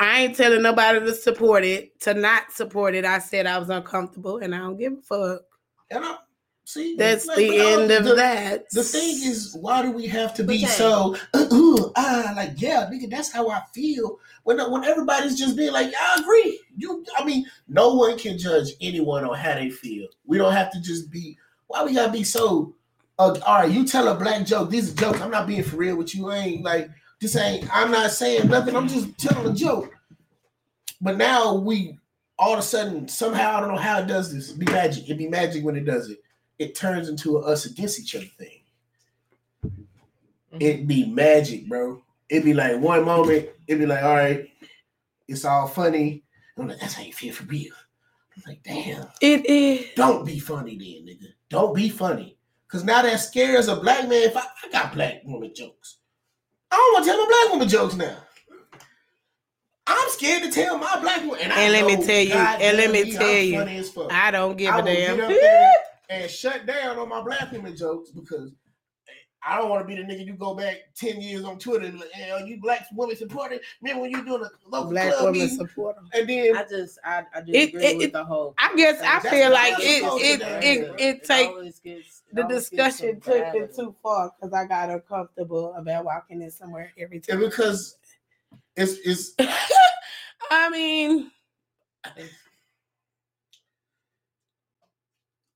I ain't telling nobody to support it, to not support it. I said I was uncomfortable, and I don't give a fuck. And I see that's like, the end of that. The thing is, why do we have to be so like, yeah, nigga, that's how I feel. When everybody's just being like, I agree. No one can judge anyone on how they feel. We don't have to just be. Why we gotta be so? All right, you tell a black joke. These are jokes. I'm not being for real with you. I'm not saying nothing. I'm just telling a joke. But now we all of a sudden somehow, I don't know how it does this. It'd be magic when it does it. It turns into a us against each other thing. It'd be magic, bro. It'd be like one moment. It'd be like, all right, it's all funny. I'm like, that's how you feel for real. I'm like, damn. It is. Don't be funny then, nigga. Don't be funny. Because now that scares a black man. If I got black woman jokes. I don't want to tell my black woman jokes now. I'm scared to tell my black woman. And let me tell you, I don't give a damn. Get up there and shut down on my black woman jokes, because I don't want to be the nigga you go back 10 years on Twitter and you black women supporting. Remember when you doing a local black women supporter? And then I just agree with the whole. I guess I feel like the discussion took it too far, because I got uncomfortable about walking in somewhere every time. And because it's I mean.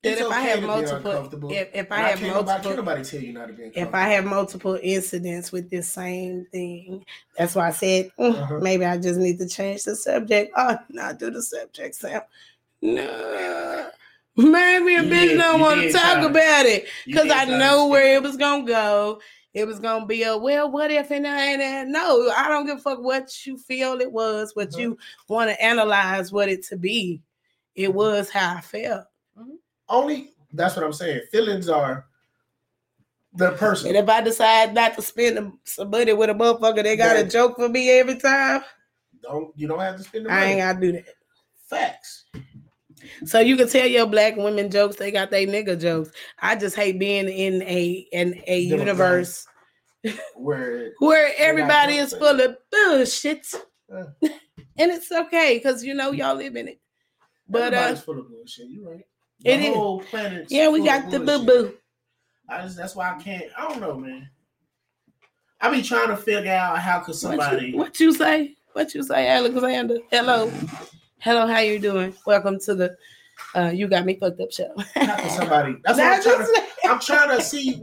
If I have multiple incidents with this same thing, that's why I said maybe I just need to change the subject. Oh, no, do the subject, Sam. No, maybe a bitch don't want to talk about it, because I know where it was gonna go. It was gonna be what if and that. No, I don't give a fuck what you feel it was, what you want to analyze what it to be. It was how I felt. Only that's what I'm saying. Feelings are the person. And if I decide not to spend some money with a motherfucker, they got a joke for me every time. You don't have to spend the money. I ain't gotta do that. Facts. So you can tell your black women jokes. They got their nigga jokes. I just hate being in a universe where everybody is full of bullshit, and it's okay, because y'all live in it. But everybody's full of bullshit. You right. The whole planet. Yeah, we got the boo boo. That's why I can't. I don't know, man. I be trying to figure out how could somebody. What you say, Alexander? Hello. How you doing? Welcome to the You Got Me Fucked Up show. How could somebody? That's what I'm trying to see.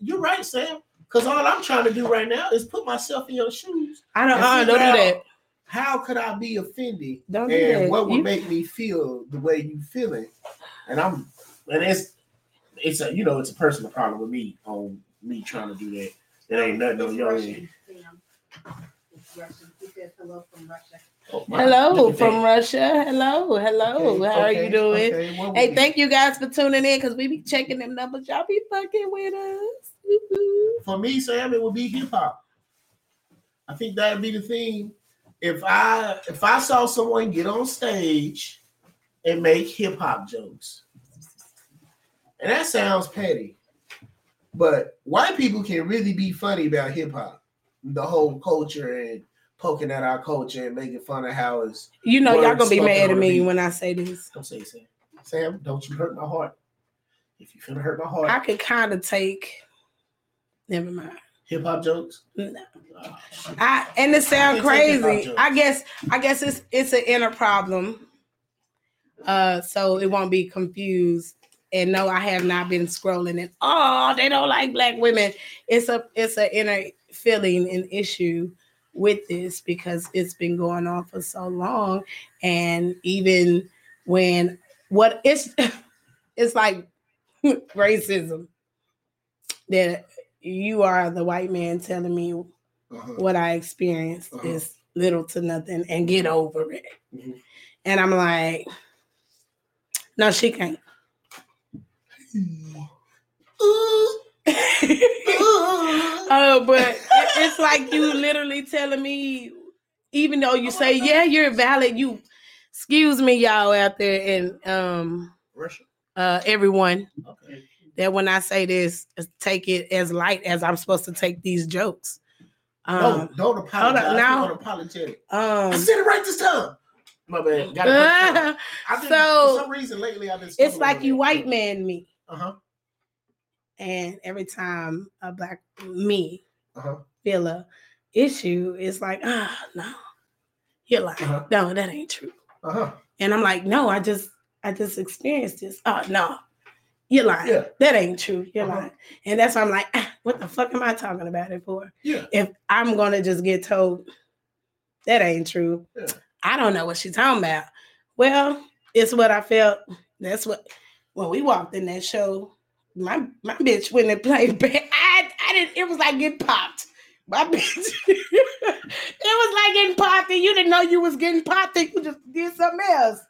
You're right, Sam. Because all I'm trying to do right now is put myself in your shoes. Don't do that. How could I be offended? What would make me feel the way you feel it? It's a personal problem with me on me trying to do that. It ain't nothing on your end. It's Russian. He says hello from Russia. Hello. How are you doing? Hey, thank you guys for tuning in, because we be checking them numbers. Y'all be fucking with us. Woo-hoo. For me, Sam, it would be hip hop. I think that would be the theme. If I saw someone get on stage and make hip hop jokes, and that sounds petty, but white people can really be funny about hip hop, the whole culture, and poking at our culture and making fun of how it's. Y'all gonna be mad at me when I say this. Don't say Sam. Sam, don't you hurt my heart. If you finna hurt my heart, I could kind of take. Never mind. Hip hop jokes? No. And it sounds crazy. I guess it's an inner problem. So it won't be confused And no, I have not been scrolling it. Oh, they don't like black women. It's an inner feeling and issue with this because it's been going on for so long. And even when what it's like racism that you are the white man telling me what I experienced is little to nothing and get over it. Mm-hmm. And I'm like, no, she can't. But it's like you literally telling me, even though you say, yeah, you're valid, you, excuse me, y'all out there and everyone, okay, that when I say this, take it as light as I'm supposed to take these jokes. Don't apologize. Don't apologize. I said it right this time. My bad. For some reason lately I've been. It's like you white man me. And every time a black me feel a issue, it's like, no, you're lying. No, that ain't true. And I'm like, no, I just experienced this. Oh no, you're lying. Yeah. That ain't true. You're lying. And that's why I'm like, what the fuck am I talking about it for? Yeah. If I'm gonna just get told that ain't true, I don't know what she's talking about. Well, it's what I felt. That's what when we walked in that show. My bitch wouldn't have played back. I didn't. It was like getting popped. My bitch. It was like getting popped, and you didn't know you was getting popped, and you just did something else.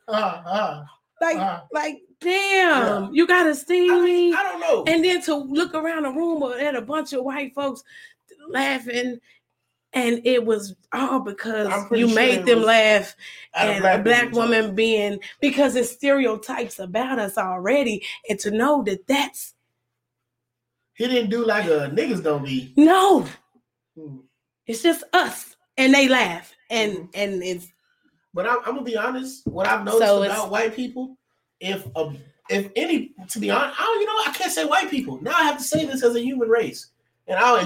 Like damn, you gotta sting me. I don't know. And then to look around the room at a bunch of white folks laughing, and it was all because you made them laugh, and a black woman being because it's stereotypes about us already, and to know that that's. He didn't do like a niggas don't be. No, it's just us, and they laugh, and it's. But I'm gonna be honest. What I've noticed about white people, if any, to be honest, I can't say white people. Now I have to say this as a human race, and I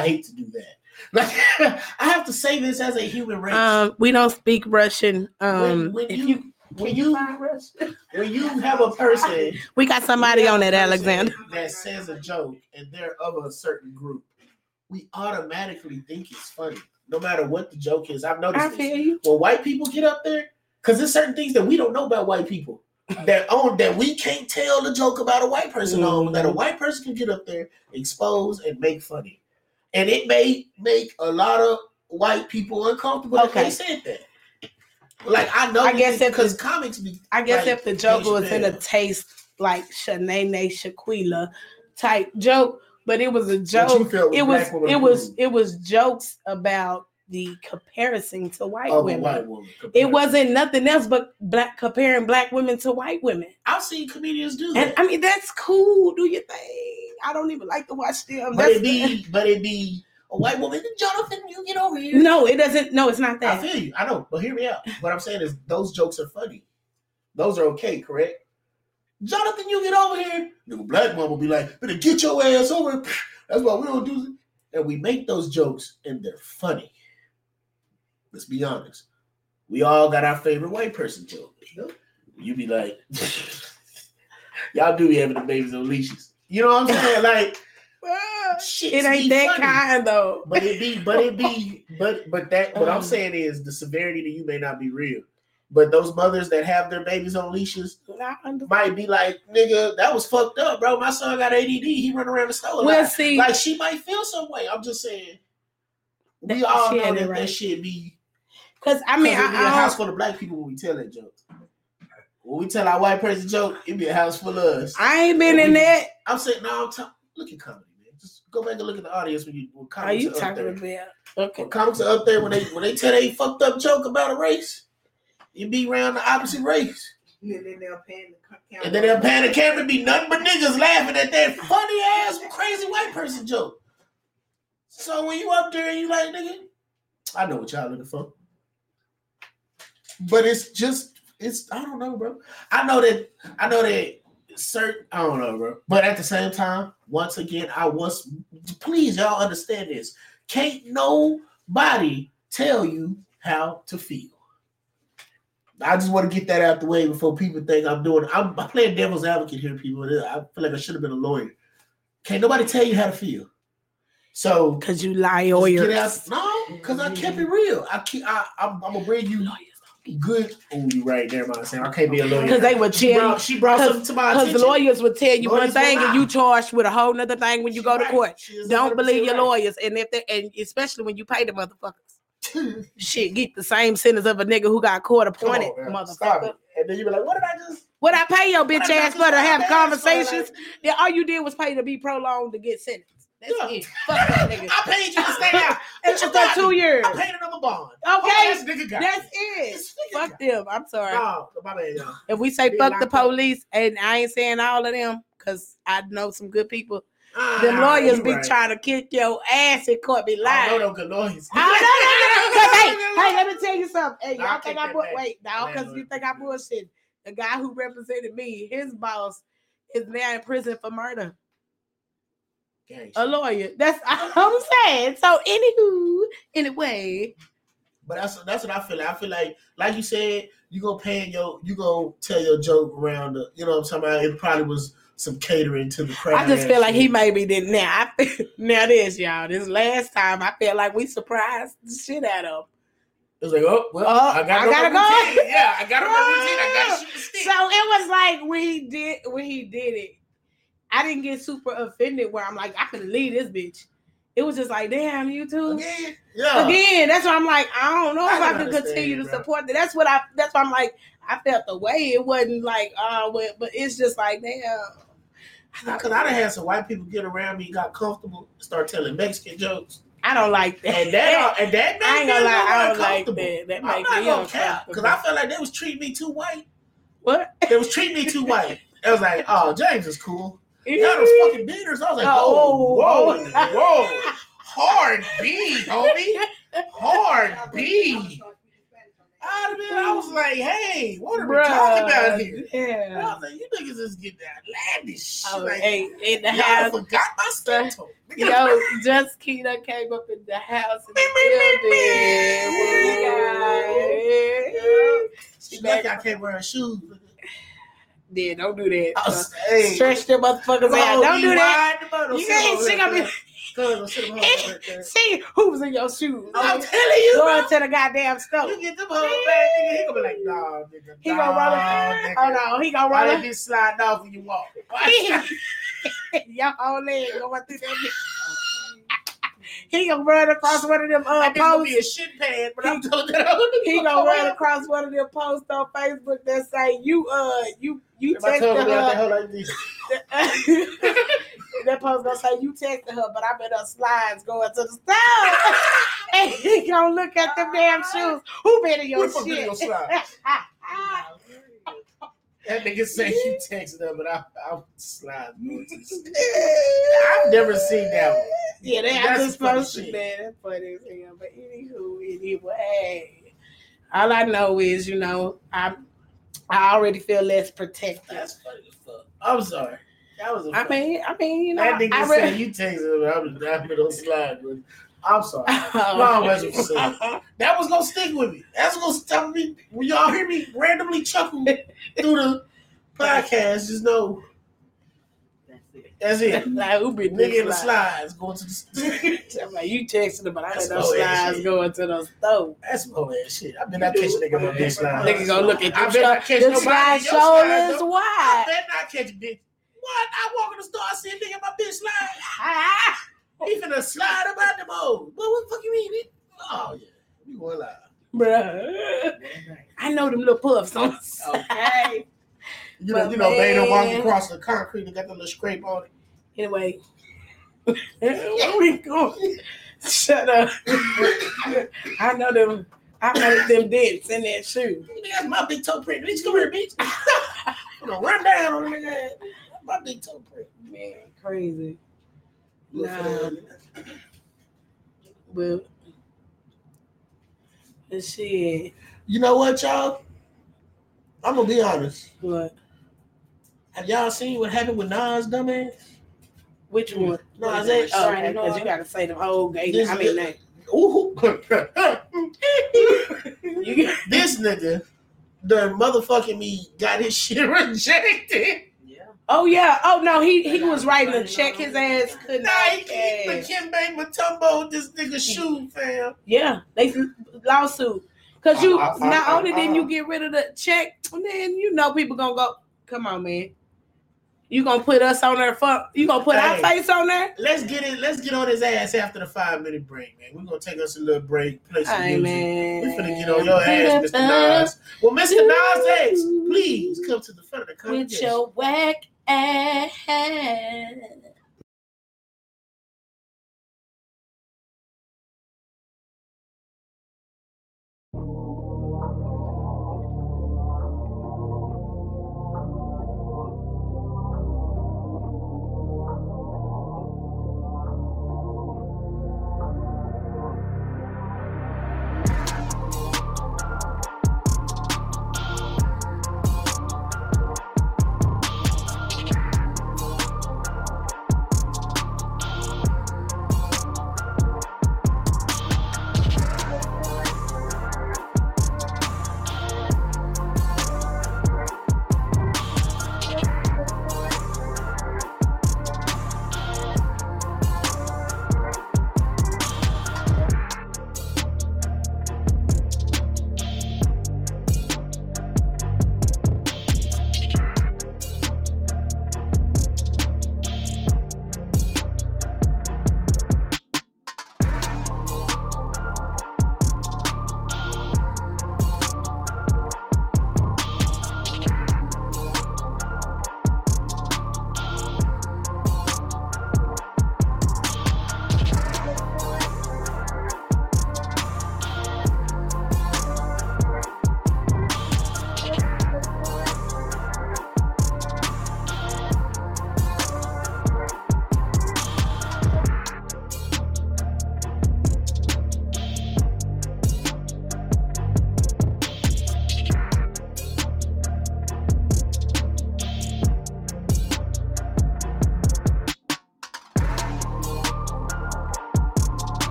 hate to do that. Like I have to say this as a human race. We don't speak Russian. When you have a person, we got somebody on that Alexander that says a joke and they're of a certain group, we automatically think it's funny, no matter what the joke is. I've noticed this. When white people get up there, because there's certain things that we don't know about white people that we can't tell the joke about a white person on, that a white person can get up there, expose, and make funny. And it may make a lot of white people uncomfortable if they said that. Like, I know because comics be... I guess if the joke was in a taste like Shanae Shaquila type joke, but it was a joke. It was jokes about the comparison to white women. White woman it wasn't nothing else but comparing black women to white women. I've seen comedians do that. And, I mean, that's cool. Do your thing. I don't even like to watch them. But it be a white woman. Jonathan, you get over here. No, it doesn't. No, it's not that. I feel you. I know. But hear me out. What I'm saying is those jokes are funny. Those are okay, correct? Jonathan, you get over here. Nigga, black woman will be like, better get your ass over. That's why we don't do it. And we make those jokes and they're funny. Let's be honest. We all got our favorite white person joke. You know? You be like, y'all do be having the babies on leashes. You know what I'm saying? Like, it ain't that funny. Kind though. But what I'm saying is the severity to you may not be real. But those mothers that have their babies on leashes might be like, nigga, that was fucked up, bro. My son got ADD. He run around the store. Like she might feel some way. I'm just saying. We all know that that shit be. Because I mean, it'd be a house full of black people when we tell that joke. When we tell our white person joke, it'd be a house full of us. I ain't been in that. I'm saying, no, look at comedy, man. Just go back and look at the audience when comics are up there. Are you talking about? Okay. When comics are up there, when they tell they fucked up joke about a race, you be around the opposite race. Yeah, then they'll pan the camera. And then they'll pan the camera and be nothing but niggas laughing at that funny-ass, crazy white person joke. So when you up there and you like, nigga, I know what y'all looking for. But it's just... I don't know, bro. I know that certain, I don't know, bro. But at the same time, once again, please y'all understand this. Can't nobody tell you how to feel. I just want to get that out the way before people think I'm doing it. I'm playing devil's advocate here, people. I feel like I should have been a lawyer. Can't nobody tell you how to feel. So because you lie or you're no, because I kept it real. I'm gonna bring you good on you right there, man. I can't be a lawyer because they would tell she brought something to my attention. Because lawyers would tell you one thing and you charged with a whole nother thing when you go to court. Don't believe your lawyers, and if they and especially when you pay the motherfuckers, shit, get the same sentence of a nigga who got court appointed, motherfucker. And then you be like, what did I just? What I pay your bitch ass for to have conversations? Then all you did was pay to be prolonged to get sentenced. That's it. Fuck that nigga. I paid you to stay out. It's just for 2 years. I paid another bond. Okay. That's it. Fuck them. I'm sorry. No, my bad, y'all. If we say fuck the police, and I ain't saying all of them, because I know some good people. Them lawyers be trying to kick your ass in court, be lying. I know them good lawyers. Hey, let me tell you something. Hey, y'all think I bullshit. Wait, no, because you think I bullshit. The guy who represented me, his boss, is now in prison for murder. A lawyer. That's all I'm saying. So anyway. But that's what I feel like. I feel like you said, you go paying you go tell your joke around the, you know what I'm talking about? It probably was some catering to the crowd. I just feel like he maybe didn't. This last time I felt like we surprised the shit out of him. It was like, I gotta go. Yeah, I gotta go. I gotta shoot the stick. So it was like when he did it. I didn't get super offended where I'm like, I could leave this bitch. It was just like, damn, you too. Again, that's why I'm like, I don't know if I can continue to support that. That's why I'm like, I felt the way. It wasn't like, but it's just like, damn. Because I done had some white people get around me, got comfortable, start telling Mexican jokes. I don't like that. And that I ain't gonna lie, I don't like that. That makes me uncomfortable. Because I felt like they was treating me too white. What? They was treating me too white. It was like, oh, James is cool. Y'all those fucking beaters. I was like, whoa. Hard B, homie. Hard B. I was like, hey, what are we talking about here? Yeah. And I was like, you niggas just get that outlandish. Hey, in the house. Forgot my stuff. Yo, Just Keena came up in the house in the building. She like, I can't wear her shoes. Yeah, don't do that. Stretch them motherfuckers out. Don't do that. You ain't sick of me. See who was in your shoes. I'm telling you. Going to the goddamn store. You get them whole bad nigga. He gonna be like, nah, nigga. He gonna roll it. Oh no, he gonna roll it. Why they be sliding off when you walk? Your whole leg going through that bitch. He gonna run across one of them posts. Gonna be a shit pad, but I'm told that he gonna run across one of them posts on Facebook that say you texted her. Like that post gonna say you texted her, but I bet her slides going to the store. And he gonna look at them damn shoes. Who better your shit? Your slides? That nigga say you texted her, but I'm sliding. I've never seen that one. Yeah, that's just posted that. That's funny as hell. But anyway, all I know is, I already feel less protected. That's funny as fuck. I'm sorry. That was. I mean, you know. That nigga said you texted her. I'm gonna slide with it. I'm sorry. That was gonna stick with me. That's gonna stop me. When y'all hear me randomly chuckle through the podcast, just know. That's it. Like, nigga in the slides going to the store. I'm like, you texting them, but I had those slides going to the store. That's bullshit shit. I bet not catch a nigga with these slides. Nigga gonna look at you. This slide's shoulders wide. I bet not catch a bitch. What? I walk in the store, I see a nigga in my bitch slide. He finna slide about them old. What the fuck you mean? Oh, yeah. You going live. Bruh. I know them little puffs on the side. Okay. You know, they don't walk across the concrete and got the little scrape on it. Anyway, where we going? Shut up. I know them dents in that shoe. That's my big toe print. Bitch, come here, bitch. I'm gonna run down on that. My big toe print. Man, crazy. Nah. Well, shit. You know what, y'all? I'm gonna be honest. What? Have y'all seen what happened with Nas, dumbass? Which one? Nas X. Oh, because you gotta say the whole gay. I mean, name. Ooh. This nigga the motherfucking me got his shit rejected. Yeah. Oh yeah. Oh no, he was writing a check. His ass couldn't. Nah, he Kimbe Mutombo this nigga shoe, fam. Yeah, they lawsuit. Cause you not only didn't you get rid of the check, then you know people gonna go. Come on, man. You gonna put us on there? You gonna put our face on there? Let's get it. Let's get on his ass after the 5-minute break, man. We're gonna take us a little break, play some music. We're finna get on your ass, Mr. Nas. Well, Mr. Nas X, please come to the front of the contest. With your whack ass.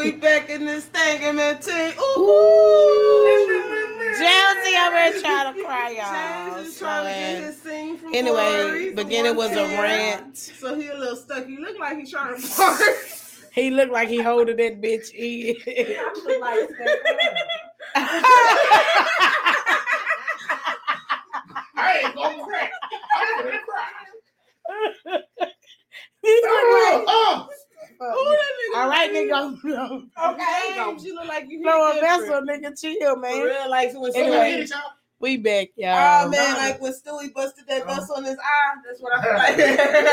we back in this thing, MMT. Ooh. Josie, I'm ready trying to cry, y'all. So, anyway, beginning was a rant. So he a little stuck. He looked like he trying to fart. He looked like he holding that bitch in. I ain't gonna cry. I'm gonna cry. All right, nigga. Okay. You look like you blow a vessel, nigga. Chill, man. For real, like, so anyway, we back, y'all. Oh, man, like when Stewie busted that vessel in his eye, that's what I feel like.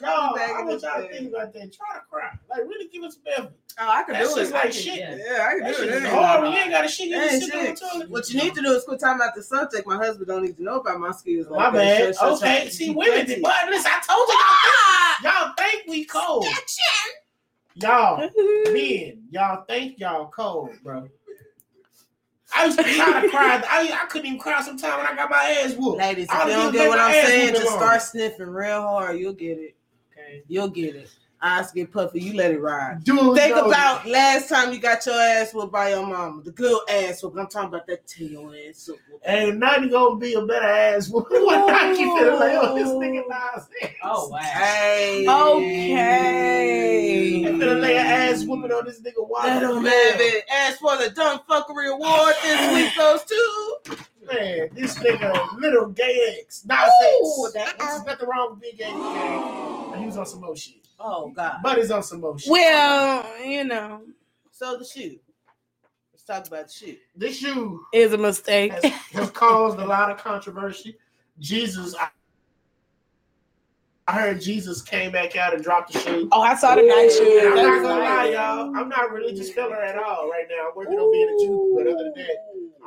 No, I want y'all to think about that. Try to cry. Like, really give us a bad. Oh, I can do it. That shit's like shit. Yeah, I can do it. Oh, we ain't got a shit. You sit on the toilet. What you need to do is quit talking about the subject. My husband don't need to know about my skills. My bad. Okay. See, women did. But listen, I told you. Y'all think we cold. Y'all, men, y'all think y'all cold, bro. I used to try to cry. I couldn't even cry sometimes when I got my ass whooped. Ladies, if you don't get what I'm saying, just start sniffing real hard. You'll get it. You'll get it. Eyes get puffy. You let it ride. Dude, think about last time you got your ass whooped by your mama. The good ass whoop. I'm talking about that tail ass whoop. Ain't nothing gonna be a better ass whoop. What I keep feeling like, oh, this nigga Nas X. Oh wow. Hey. Okay. I'm gonna lay an ass woman on this nigga. Let him have it. As for the dumb fuckery award this week goes to. Man, this nigga, little gay ex. Nas X. There's nothing wrong with big gay. He was on some more shit. Oh God, but he's on some more shit. Well, you know. So the shoe. Let's talk about the shoe. The shoe is a mistake. Has caused a lot of controversy. Jesus, I heard Jesus came back out and dropped the shoe. Oh, I saw the night shoe. I'm not gonna lie, y'all. I'm not a religious filler at all right now. I'm working on being a Jew, but other than that,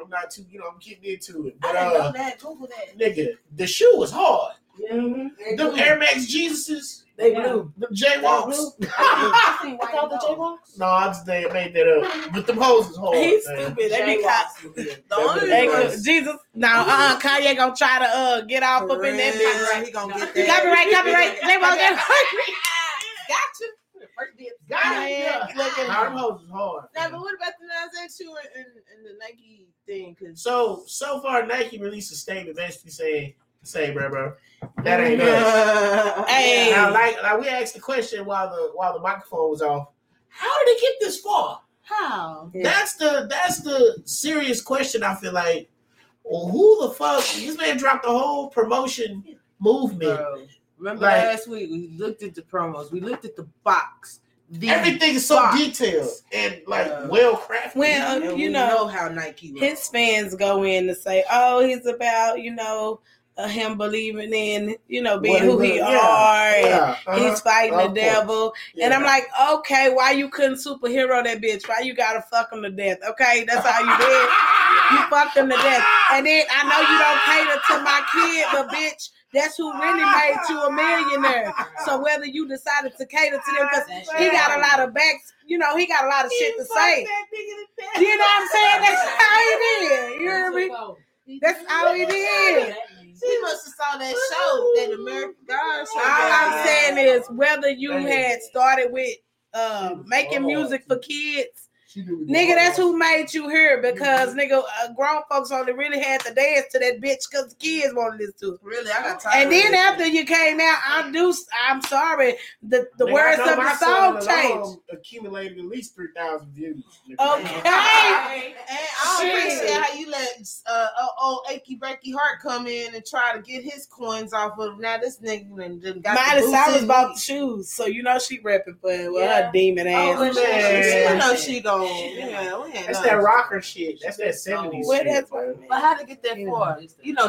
I'm not too. You know, I'm getting into it. But, I didn't know that. Google that, nigga. The shoe was hard. Mm-hmm. Them Air Max Jesuses, they blue. Them Jaywalks. No, I just made that up. But them hoes is hard. He's stupid. They be cops. Jesus. Now, Kanye gonna try to get off up in that. Right. He gonna get that. Copyright. They won't get hungry. Gotcha. Them hoes is hard. Now, but what about the Nas X shoe and the Nike thing? So far, Nike released a statement basically saying. Say, bro, that ain't us. Hey. Now, like we asked the question while the microphone was off. How did it get this far? How? That's the serious question. I feel like, well, who the fuck? This man dropped the whole promotion movement. Bro, remember last week we looked at the promos. We looked at the box. Everything is so detailed and like well crafted. Well, you know how Nike was. His fans go in to say, "Oh, he's about him believing in being who he are, and he's fighting the devil." Yeah. And I'm like, okay, why you couldn't superhero that bitch? Why you gotta fuck him to death? Okay, that's how you did. You fucked him to death. And then I know you don't cater to my kid, but bitch, that's who really made you a millionaire. So whether you decided to cater to them, because he got a lot of backs, he got a lot of shit to say. You know what I'm saying? That's how he did. You hear me? That's how he did. She must have saw that show, that American Girl show. All I'm saying is, whether you had started with making music for kids, nigga, that's who made you here, because nigga, grown folks only really had to dance to that bitch because the kids wanted this too. Really, I got tired. And then after you came out, I'm sorry, the words of the song changed. Accumulated at least 3,000 views. Nigga. Okay, and I don't appreciate how you let old achy breaky heart come in and try to get his coins off of him. Now this nigga got Miley Cyrus bought the shoes, so she rapping for it with her demon ass. Oh, man. You know she gonna. That's that rocker shit. That's that 70s shit. But how to get that far?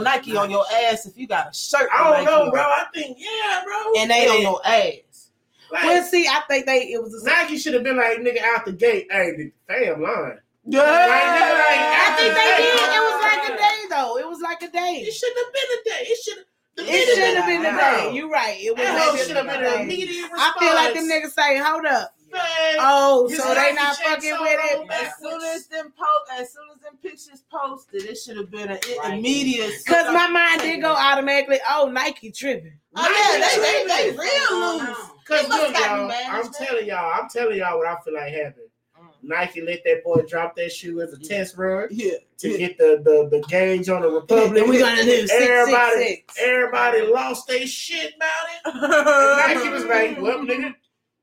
Nike on your ass if you got a shirt. I don't know, bro. I think, bro. And they on your ass. Like, I think it was Nike should have been like, nigga, out the gate. Hey, damn line. Yeah. I think they did. It was like a day, though. It was like a day. It shouldn't have been a day. It should have been a day. You're right. It should have been an immediate response. I feel like them niggas say, hold up. Man. Oh, so they not fucking with it. As soon as them pictures posted, it should have been an immediate. Because my mind did go automatically. Oh, Nike tripping. Oh yeah, they real loose. Because look, y'all, I'm telling y'all what I feel like happened. Nike let that boy drop that shoe as a test run to get the gauge on the Republic. We gotta do everybody lost their shit about it. And Nike was like, well, nigga.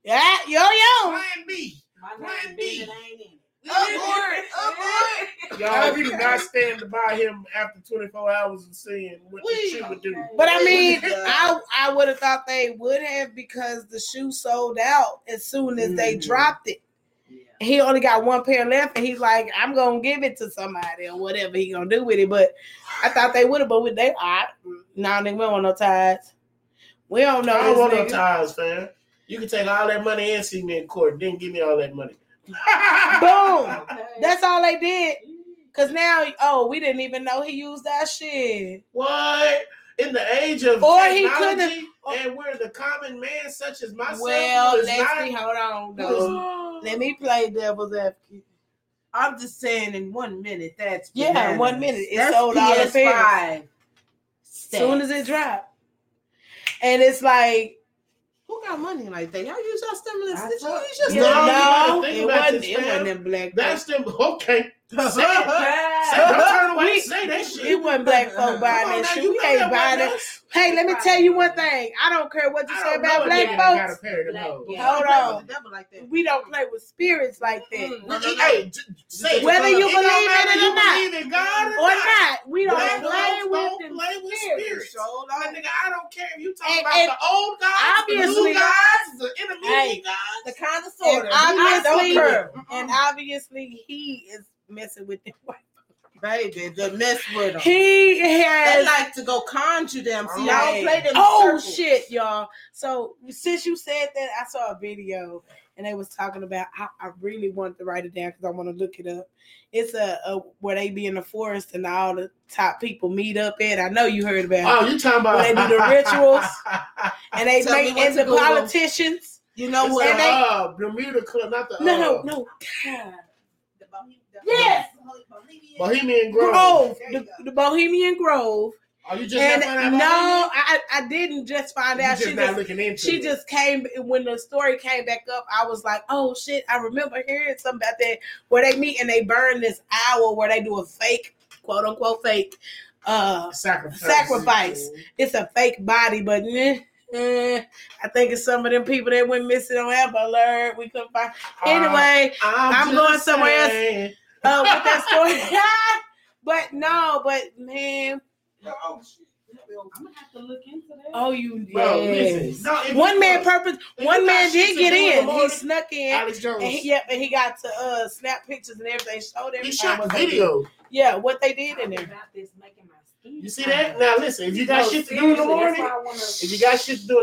Yeah, yo. Plan B. Abort. Y'all do not stand by him after 24 hours of seeing what the shoe would do. But I mean, I would have thought they would have because the shoe sold out as soon as they dropped it. He only got one pair left, and he's like, I'm going to give it to somebody or whatever he going to do with it. But I thought they would have, but they, nigga, we don't want no ties. We don't know. I don't want no ties, man. You can take all that money and see me in court. Then give me all that money. Boom. That's all they did. Because now, we didn't even know he used that shit. What? In the age of technology, and where the common man such as myself let me play devil's advocate. I'm just saying in 1 minute that's bananas. In 1 minute it sold all the fans as soon as it dropped. And it's like, who got money like that? Y'all use your stimulus. It wasn't them black. That's them. Okay. Say don't turn away. Say that shit. It wasn't black folk buying that shit. You can't buy that. Hey, let me tell you one thing. I don't care what you say about black folks. Hold on. We don't play with spirits like that. Hey, whether you believe in it or not, we don't play with spirits. Nigga, I don't care if you talk about the old gods, the new gods, the intermediate gods, the connoisseur. I don't care. And obviously, he is messing with them white baby, the mess with them. They like to go conjure them. So y'all play them. Oh shit, y'all. So since you said that, I saw a video and they was talking about. I really wanted to write it down because I want to look it up. It's a where they be in the forest and all the top people meet up at. I know you heard about. Oh, you talking about when they do the rituals and they make and the politicians. You know what? Bermuda Club, not the. No. God. Yes, Bohemian Grove. The Bohemian Grove. Oh, you just found out? No, I didn't just find out. She just came when the story came back up. I was like, oh shit! I remember hearing something about that where they meet and they burn this owl where they do a fake, quote unquote fake, sacrifice. It's a fake body, but. I think it's some of them people that went missing on Amber Alert. We couldn't find. Anyway, I'm going somewhere else with that story. Man. Oh, shit. I'm gonna have to look into that. Oh, you did. One man did get in. He snuck in. Alex Jones. And he got to snap pictures and everything. Showed everything. He shot the video. Yeah, what they did in there. You see that? Now listen, if you got shit to do in the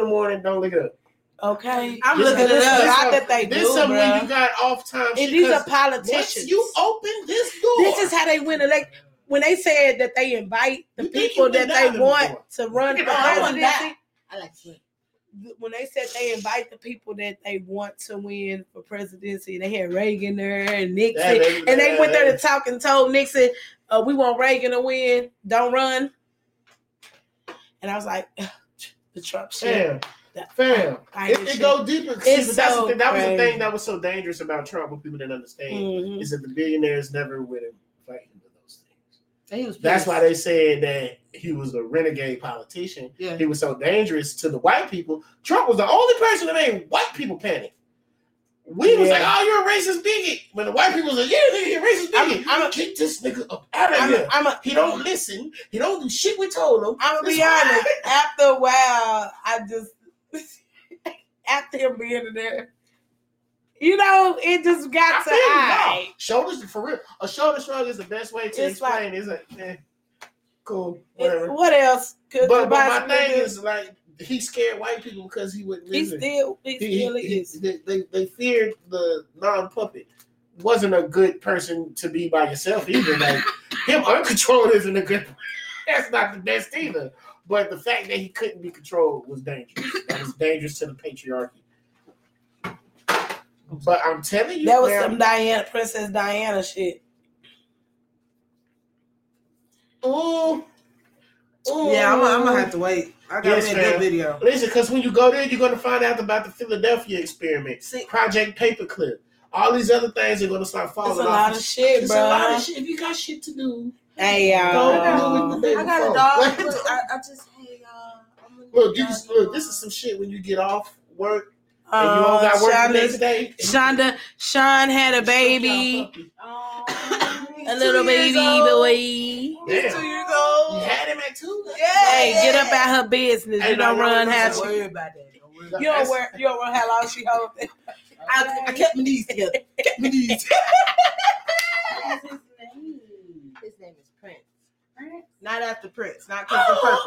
morning, don't look it up. Okay. I'm looking it up. This is something when you got off time. And these are politicians. Once you open this door. This is how they win elect. When they said that they invite the people that they want to run for presidency. I like to win. When they said they invite the people that they want to win for presidency, they had Reagan there and Nixon. And they went there to talk and told Nixon, we want Reagan to win. Don't run. And I was like, the Trump shit. Fam. If they go deeper, that was the thing that was so dangerous about Trump, what people didn't understand, is that the billionaires never would have fighting for those things. That's why they said that he was a renegade politician. Yeah. He was so dangerous to the white people. Trump was the only person that made white people panic. We was like, oh, you're a racist bigot. When the white people was like, yeah, nigga, you're a racist bigot. I'm going to kick this nigga up out of here. He don't listen. He don't do shit we told him. I'm going to be honest. After a while, I just, after him being in there, you know, it just got to eye. Shoulders, for real. A shoulder shrug is the best way to explain, isn't it? Cool, whatever. What else? But my thing is, like, he scared white people because he wouldn't listen. He still is. They feared the non-puppet. Wasn't a good person to be by yourself either. Like, him uncontrolled isn't a good. That's not the best either. But the fact that he couldn't be controlled was dangerous. That was dangerous to the patriarchy. But I'm telling you, that was some Princess Diana shit. Ooh, Ooh. Yeah, I'm gonna have to wait. I gotta make that video. Listen, because when you go there, you're gonna find out about the Philadelphia experiment, Project Paperclip. All these other things are gonna start falling off. It's a lot of shit, bro. It's a lot of shit. If you got shit to do, hey y'all. I got a dog. Look, I just hey y'all. Look, this is some shit when you get off work. And you all got work the next day. Sean had a baby. A little baby boy. He's 2 years old. You had him at 2. Yeah. Hey, get up out her business. Ain't you don't run how she. Don't worry about that. You don't run how long she holds it. I kept my knees together. His name is Prince. Not after Prince, not because of purple.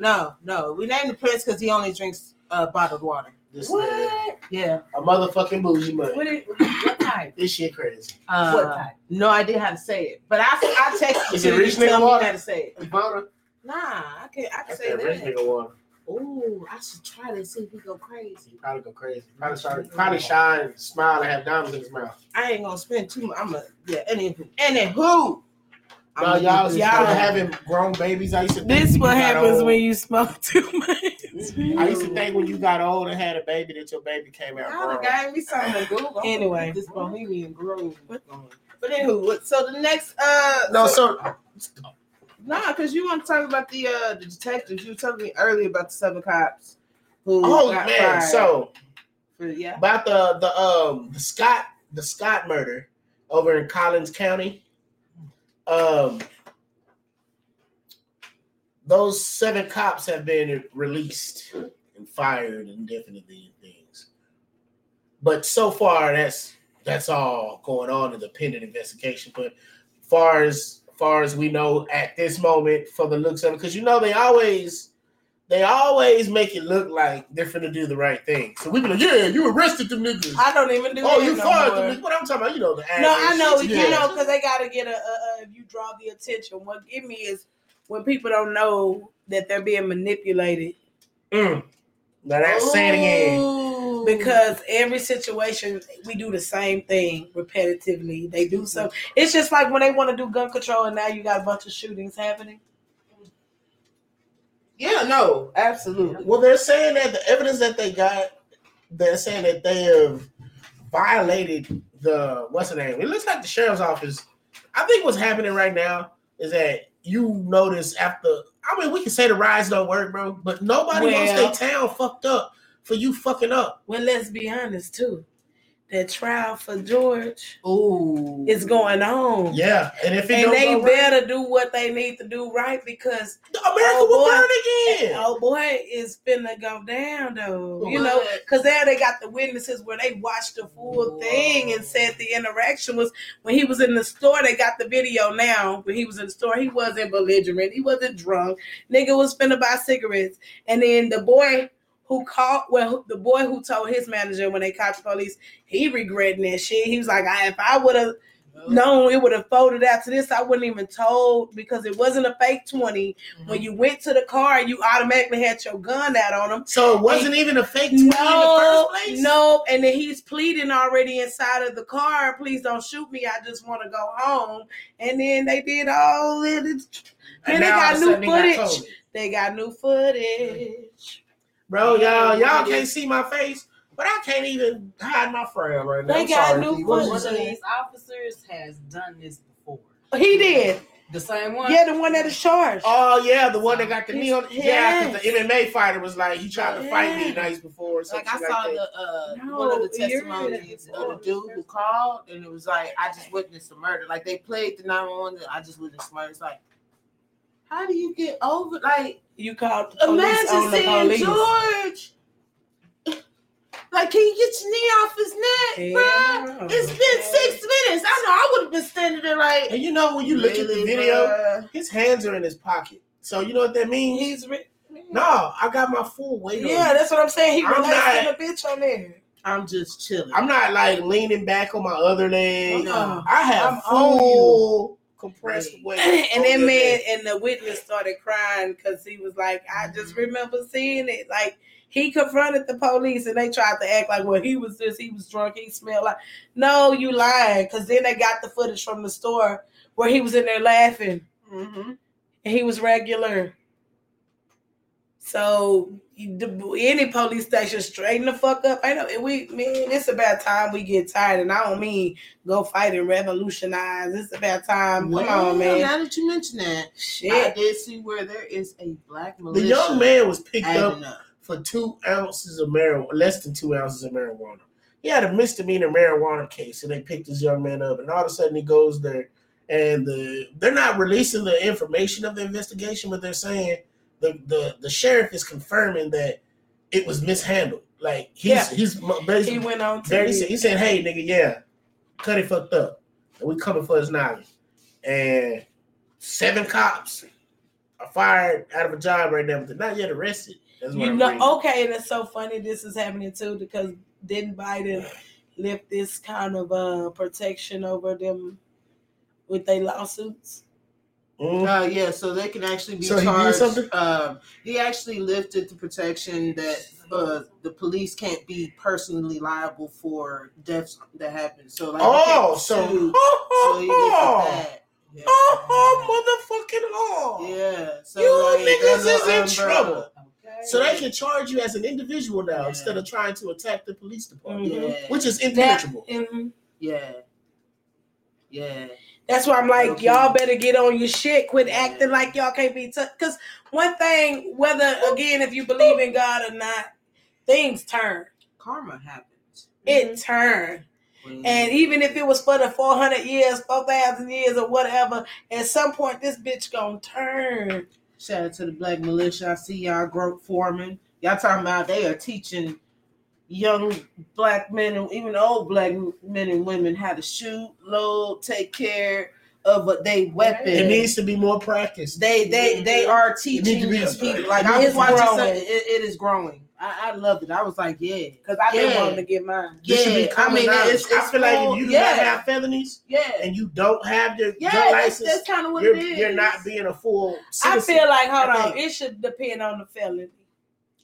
No. We named the Prince because he only drinks bottled water. This what? Nigga. Yeah. A motherfucking bougie mug. What type? This shit crazy. What type? No idea how to say it, but I texted you. Rich nigga water. How to say it? Water. Nah, I can say that. Rich nigga water. Ooh, I should try to see if he go crazy. He probably go crazy. Probably shy and smile and have diamonds in his mouth. I ain't gonna spend too much. Anywho. No, y'all having grown babies. I used to. This what happens when you smoke too much. I used to think when you got old and had a baby that your baby came out grown. Gave me something to Google. Anyway, this Bohemian Grove. But anywho, so the next because you want to talk about the detectives. You were telling me earlier about the 7 cops who. Oh got man, fired. So yeah, about the Scott murder over in Collins County. Those 7 cops have been released and fired indefinitely and things. But so far, that's all going on in the pending investigation. But far as we know at this moment, for the looks of it, because you know they always make it look like they're finna do the right thing. So we be like, yeah, you arrested them niggas. I don't even do that. Oh, you fired them niggas. What I'm talking about, you know the average. No, I know, because they gotta get if you draw the attention. What get me is when people don't know that they're being manipulated. Now that's saying again. Because every situation, we do the same thing repetitively. They do so. It's just like when they want to do gun control and now you got a bunch of shootings happening. Yeah, no, absolutely. Well, they're saying that the evidence that they got, they're saying that they have violated the, what's the name? It looks like the sheriff's office. I think what's happening right now is that you notice we can say the rides don't work, bro, but nobody wants their town fucked up for you fucking up. Well, let's be honest, too. That trial for George is going on. Yeah, and if they better do what they need to do right because America will burn again. Oh boy, it's finna go down though. What? You know, because there they got the witnesses where they watched the full thing and said the interaction was when he was in the store. They got the video now. When he was in the store, he wasn't belligerent. He wasn't drunk. Nigga was finna buy cigarettes, and then the boy. The boy who told his manager when they caught the police, he regretting that shit. He was like, if I would have known it would have folded out to this, I wouldn't even told because it wasn't a fake 20. Mm-hmm. When you went to the car, you automatically had your gun out on him. So it wasn't even a fake 20 in the first place? No, and then he's pleading already inside of the car, please don't shoot me, I just want to go home. And then they did all of it. And they got new footage. Bro, y'all can't see my face, but I can't even hide my frown right now. They got new footage. One of these officers has done this before. He did. The same one? Yeah, the one that is charged. Oh, yeah, the one that got the knee on. Yeah, because the MMA fighter was like, he tried to fight me nights before. Like, I saw one of the testimonies of the dude who called, and it was like, I just witnessed a murder. Like, they played the 911, I just witnessed murder. It's like, how do you get over, like, you called the police on the police? George, like, can you get your knee off his neck, bro? It's been 6 minutes. I know I would have been standing there like. And you know when you look at the video, his hands are in his pocket. So you know what that means? No, I got my full weight on. Yeah, that's what I'm saying. He relaxing a bitch on there. I'm just chilling. I'm not like leaning back on my other leg. No. I have full compressed weight. And that man and the witness started crying because he was like, I just remember seeing it. Like, he confronted the police and they tried to act like, well, he was this, he was drunk, he smelled like. No, you lying. Because then they got the footage from the store where he was in there laughing. Mm-hmm. He was regular. So any police station, straighten the fuck up. I know it's about time we get tired, and I don't mean go fight and revolutionize. It's about time. Well, come on, man. Now that you mention that, shit. I did see where there is a black militia. The young man was picked up for 2 ounces of marijuana, less than 2 ounces of marijuana. He had a misdemeanor marijuana case, and they picked this young man up, and all of a sudden he goes there, and they're not releasing the information of the investigation, but they're saying the sheriff is confirming that it was mishandled. Like he's basically he went on. There he said, "Hey nigga, yeah, Cuddy fucked up, and we coming for his knowledge." And 7 cops are fired out of a job right now, but they're not yet arrested. That's what okay, and it's so funny this is happening too because didn't Biden lift this kind of protection over them with their lawsuits? Yeah, so they can actually be charged. He actually lifted the protection that the police can't be personally liable for deaths that happen. So like, he lifted that. Yeah. Yeah, so you niggas is in trouble. Okay. So they can charge you as an individual now instead of trying to attack the police department, which is impenetrable. Yeah. That's why I'm like, y'all better get on your shit. Quit acting like y'all can't be touched. Because one thing, whether, again, if you believe in God or not, things turn. Karma happens. It turned. Mm-hmm. And even if it was for the 400 years, 4,000 years or whatever, at some point, this bitch gonna turn. Shout out to the Black Militia. I see y'all group forming. Y'all talking about they are teaching young black men and even old black men and women how to shoot, load, take care of their weapon. It needs to be more practice. They are teaching these people. Like I was watching something, it is growing. I loved it. I was like, because I've been wanting to get mine. I feel like if you do not have felonies, and you don't have your license, that's kind of what it is. You're not being a full citizen. I feel like it should depend on the felony.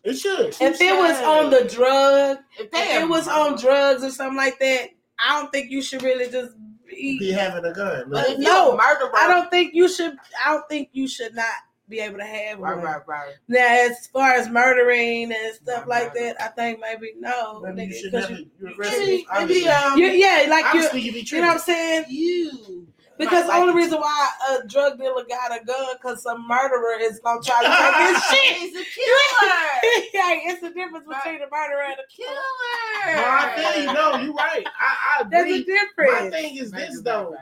It should. If it was on the drug, if it was on drugs or something like that, I don't think you should really just be having a gun. Like, no, murderer. I don't think you should not be able to have one. Right. Now, as far as murdering and stuff that, I think maybe no. Maybe you should never be arrested. Yeah, like you know what I'm saying? Because the only reason why a drug dealer got a gun because some murderer is gonna try to take his shit. He's a killer. It's the difference between a murderer and a killer. No, I tell you, no, you're right. I agree. There's a difference. My thing is this though.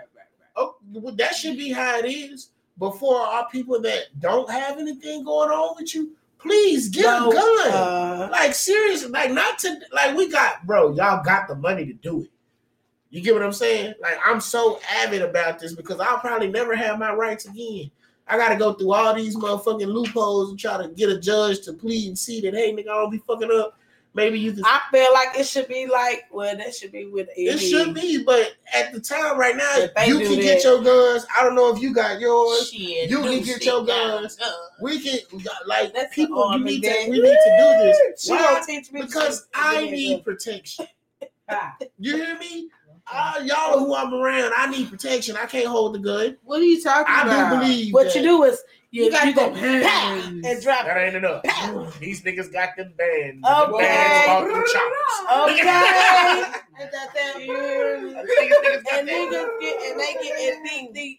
Oh, that should be how it is. But for our people that don't have anything going on with you, please get a gun. Like seriously, y'all got the money to do it. You get what I'm saying? Like, I'm so avid about this because I'll probably never have my rights again. I got to go through all these motherfucking loopholes and try to get a judge to plead and see that, hey, nigga, I don't be fucking up. Maybe you can. I feel like it should be that should be with Eddie. It should be, but at the time right now, you can get your guns. I don't know if you got yours. You can get your guns. We can, we need to do this. Why? Because I need protection. You hear me? Y'all who I'm around, I need protection. I can't hold the gun. What are you talking about? I do believe what you do is you got them hands and drop. That ain't enough. Pow. These niggas got them bands. Okay.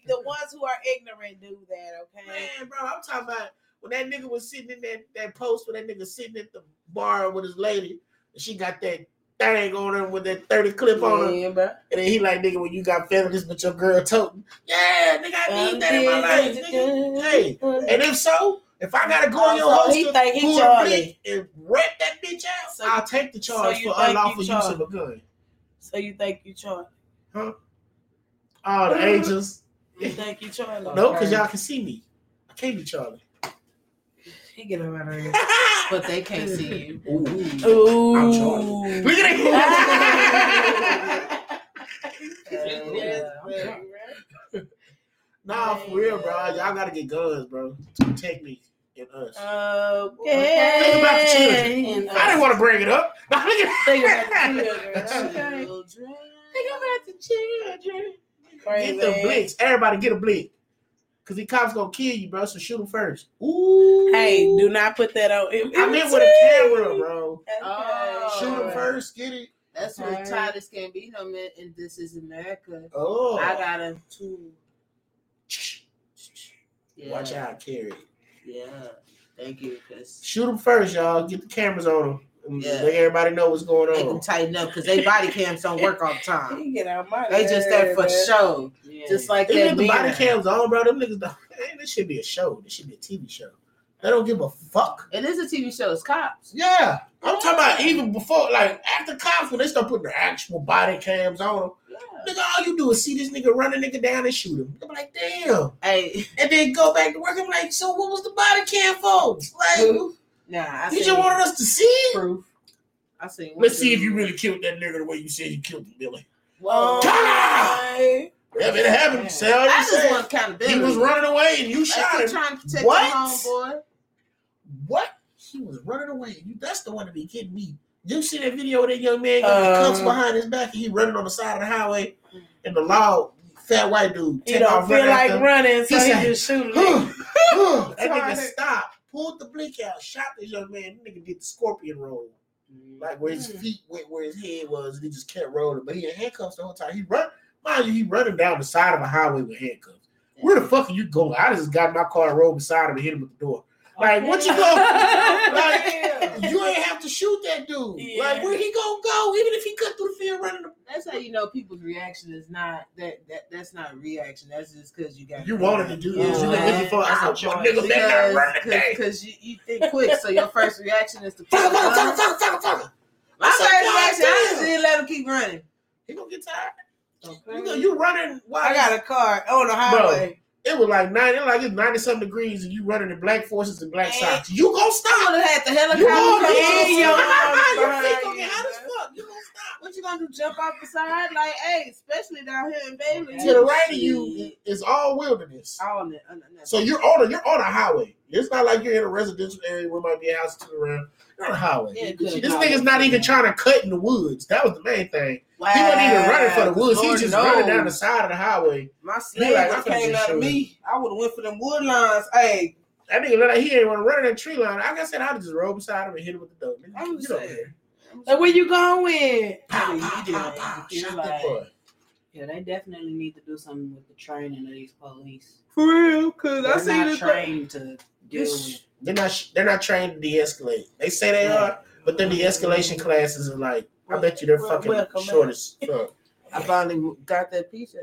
The ones who are ignorant do that. Okay. Man, bro, I'm talking about when that nigga was sitting in that post when that nigga sitting at the bar with his lady, and she got that. Thing on him with that 30 clip on him, bro. And then he like, nigga, when you got feminists but your girl toting, nigga, I need that in my life, nigga. Hey, and if so, if I gotta go on your holster, and rip that bitch out, so I'll take the charge for unlawful use of a gun. So you think you charge? Huh? All the angels. You think you charge? No, because y'all can see me. I can't be charging. He get him out of here. But they can't see you. Ooh. I'm charged. Look at that. Nah, for real, bro. Y'all gotta get guns, bro. Protect me and us. Okay. Think about the children. I didn't want to bring it up. Nah, think about the children. Think about the children. Get the blitz. Everybody get a blitz. Because the cops going to kill you, bro. So shoot them first. Ooh. Hey, do not put that on MMT. I meant with a camera, bro. Okay. Oh. Shoot them first. Get it. That's why Titus can't be him in This Is America. Oh. I got a two. Yeah. Watch out, Carrie. Yeah. Thank you. Shoot them first, y'all. Get the cameras on them. Yeah. Let everybody know what's going on. They can tighten up because they body cams don't work all the time. You get out my they just there for show. Yeah. Just like they that. The body cams on, bro. Them niggas don't. Man, this should be a show. This should be a TV show. They don't give a fuck. It is a TV show. It's cops. Yeah. I'm talking about even before, like after cops, when they start putting their actual body cams on them. Yeah. Nigga, all you do is see this nigga run a nigga down and shoot him. I'm like, damn. Hey. And then go back to work. I'm like, so what was the body cam for? Like, nah, you just wanted us to see proof. I see. Let's see if you really killed that nigga the way you said you killed him, Billy. Whoa. If it happened, I just want accountability. He was running away and you shot him. Trying to protect what? Homeboy. What? He was running away. That's the one to be kidding me. You see that video of that young man getting cuffs behind his back and he running on the side of the highway and the loud fat white dude. He don't feel like running, so he just shooting. That nigga stopped, pulled the blink out, shot this young man. That nigga did the scorpion roll. Like where his feet went, where his head was, and he just kept rolling. But he had handcuffs the whole time. He run, mind you, he running down the side of a highway with handcuffs. Where the fuck are you going? I just got in my car and rolled beside him and hit him with the door. Like, what you go? Like, you ain't have to shoot that dude. Yeah. Like, where he gonna go? Even if he cut through the field running. That's how you know people's reaction is not that's not a reaction. That's just because you got. You wanted to do this. You been looking for out your nigga that running today. Because you think quick, so your first reaction is to. Fuck. My first reaction, I just didn't let him keep running. He gonna get tired. Okay. You running? While I got a car on the highway. Bro. It was like 90, it's 90-something degrees, and you running in black forces and black socks. You gonna stop? You had the helicopter. Your feet gonna get hot as fuck. You gonna stop? What you gonna do? Jump off the side? Like, hey, especially down here in Bailey. To the right of you is all wilderness. So you're on a highway. It's not like you're in a residential area where might be a house to the around. You're on a highway. Yeah, this nigga's not even trying to cut in the woods. That was the main thing. Wow. He wasn't even running for the woods. He just running down the side of the highway. My sled came out of me. I would have went for them wood lines. Hey, that nigga look like he didn't want to run in that tree line. Like I said, I'd just roll beside him and hit him with the dope. I'm just saying. Like, where you going? Yeah, they definitely need to do something with the training of these police. For real, cause I see the trained to deal with. They're not trained to de-escalate. They say they are, but then the de-escalation classes are like. I bet you they're fucking short as fuck. I finally got that piece.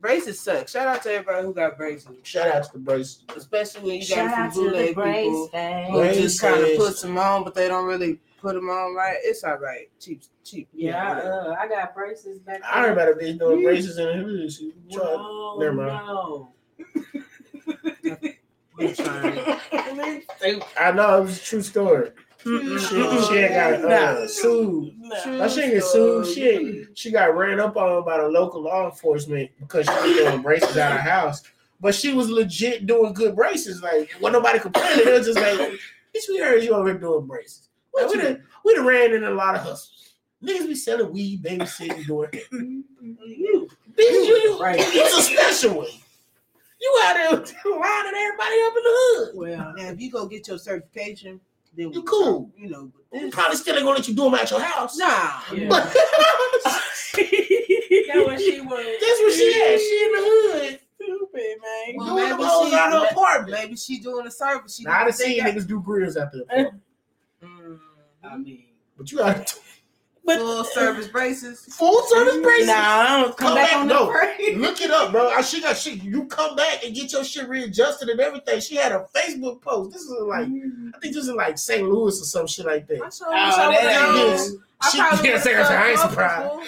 Braces suck. Shout out to everybody who got braces. Shout out to the braces. Especially when you got some bootleg people who just kind of puts them on, but they don't really put them on right. It's all right. Cheap. Yeah, I got braces back then. I heard about a bitch doing braces in the hood. She tried. Never mind. I'm trying. I know, it was a true story. She got sued. That shit get sued. She got ran up on by the local law enforcement because she was doing braces out of her house. But she was legit doing good braces. Like, when nobody complaining, they was just like, bitch, we heard you over here doing braces. Like, we done ran in a lot of hustles. Niggas be selling weed, babysitting, doing hair. It's a special one. You out there lining everybody up in the hood. Well, now if you go get your certification, then you cool. You know, we probably still ain't gonna let you do them at your house. Nah. Yeah. But that's what she was. That's what she had. She in the hood. Stupid, man. Well, doing the hoes out of her apartment. Maybe she doing the service. Now, I done seen niggas do grills out there. I mean, but you out there. Full service braces. Full service braces. Nah, I don't come back on the braces. Look it up, bro. She got shit. You come back and get your shit readjusted and everything. She had a Facebook post. This is like, I think this is like St. Louis or some shit like that. I ain't surprised.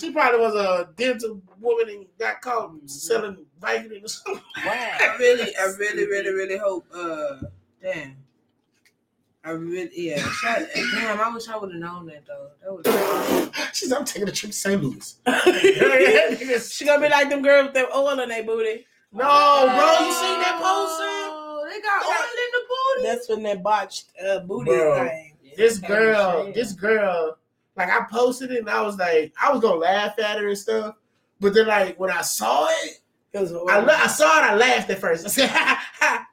She probably was a dental woman and got caught selling Vicodin or something. Wow. I really hope. Damn. I wish I would have known that though. She said, I'm taking a trip to St. Louis. She gonna be like them girls with them oil in their booty. No, bro, you seen that post? Oh, they got oil in the booty. That's when that botched booty thing. This girl, like I posted it and I was like, I was gonna laugh at her and stuff, but then like when I saw it, I saw it. I laughed at first. I said, ha, ha.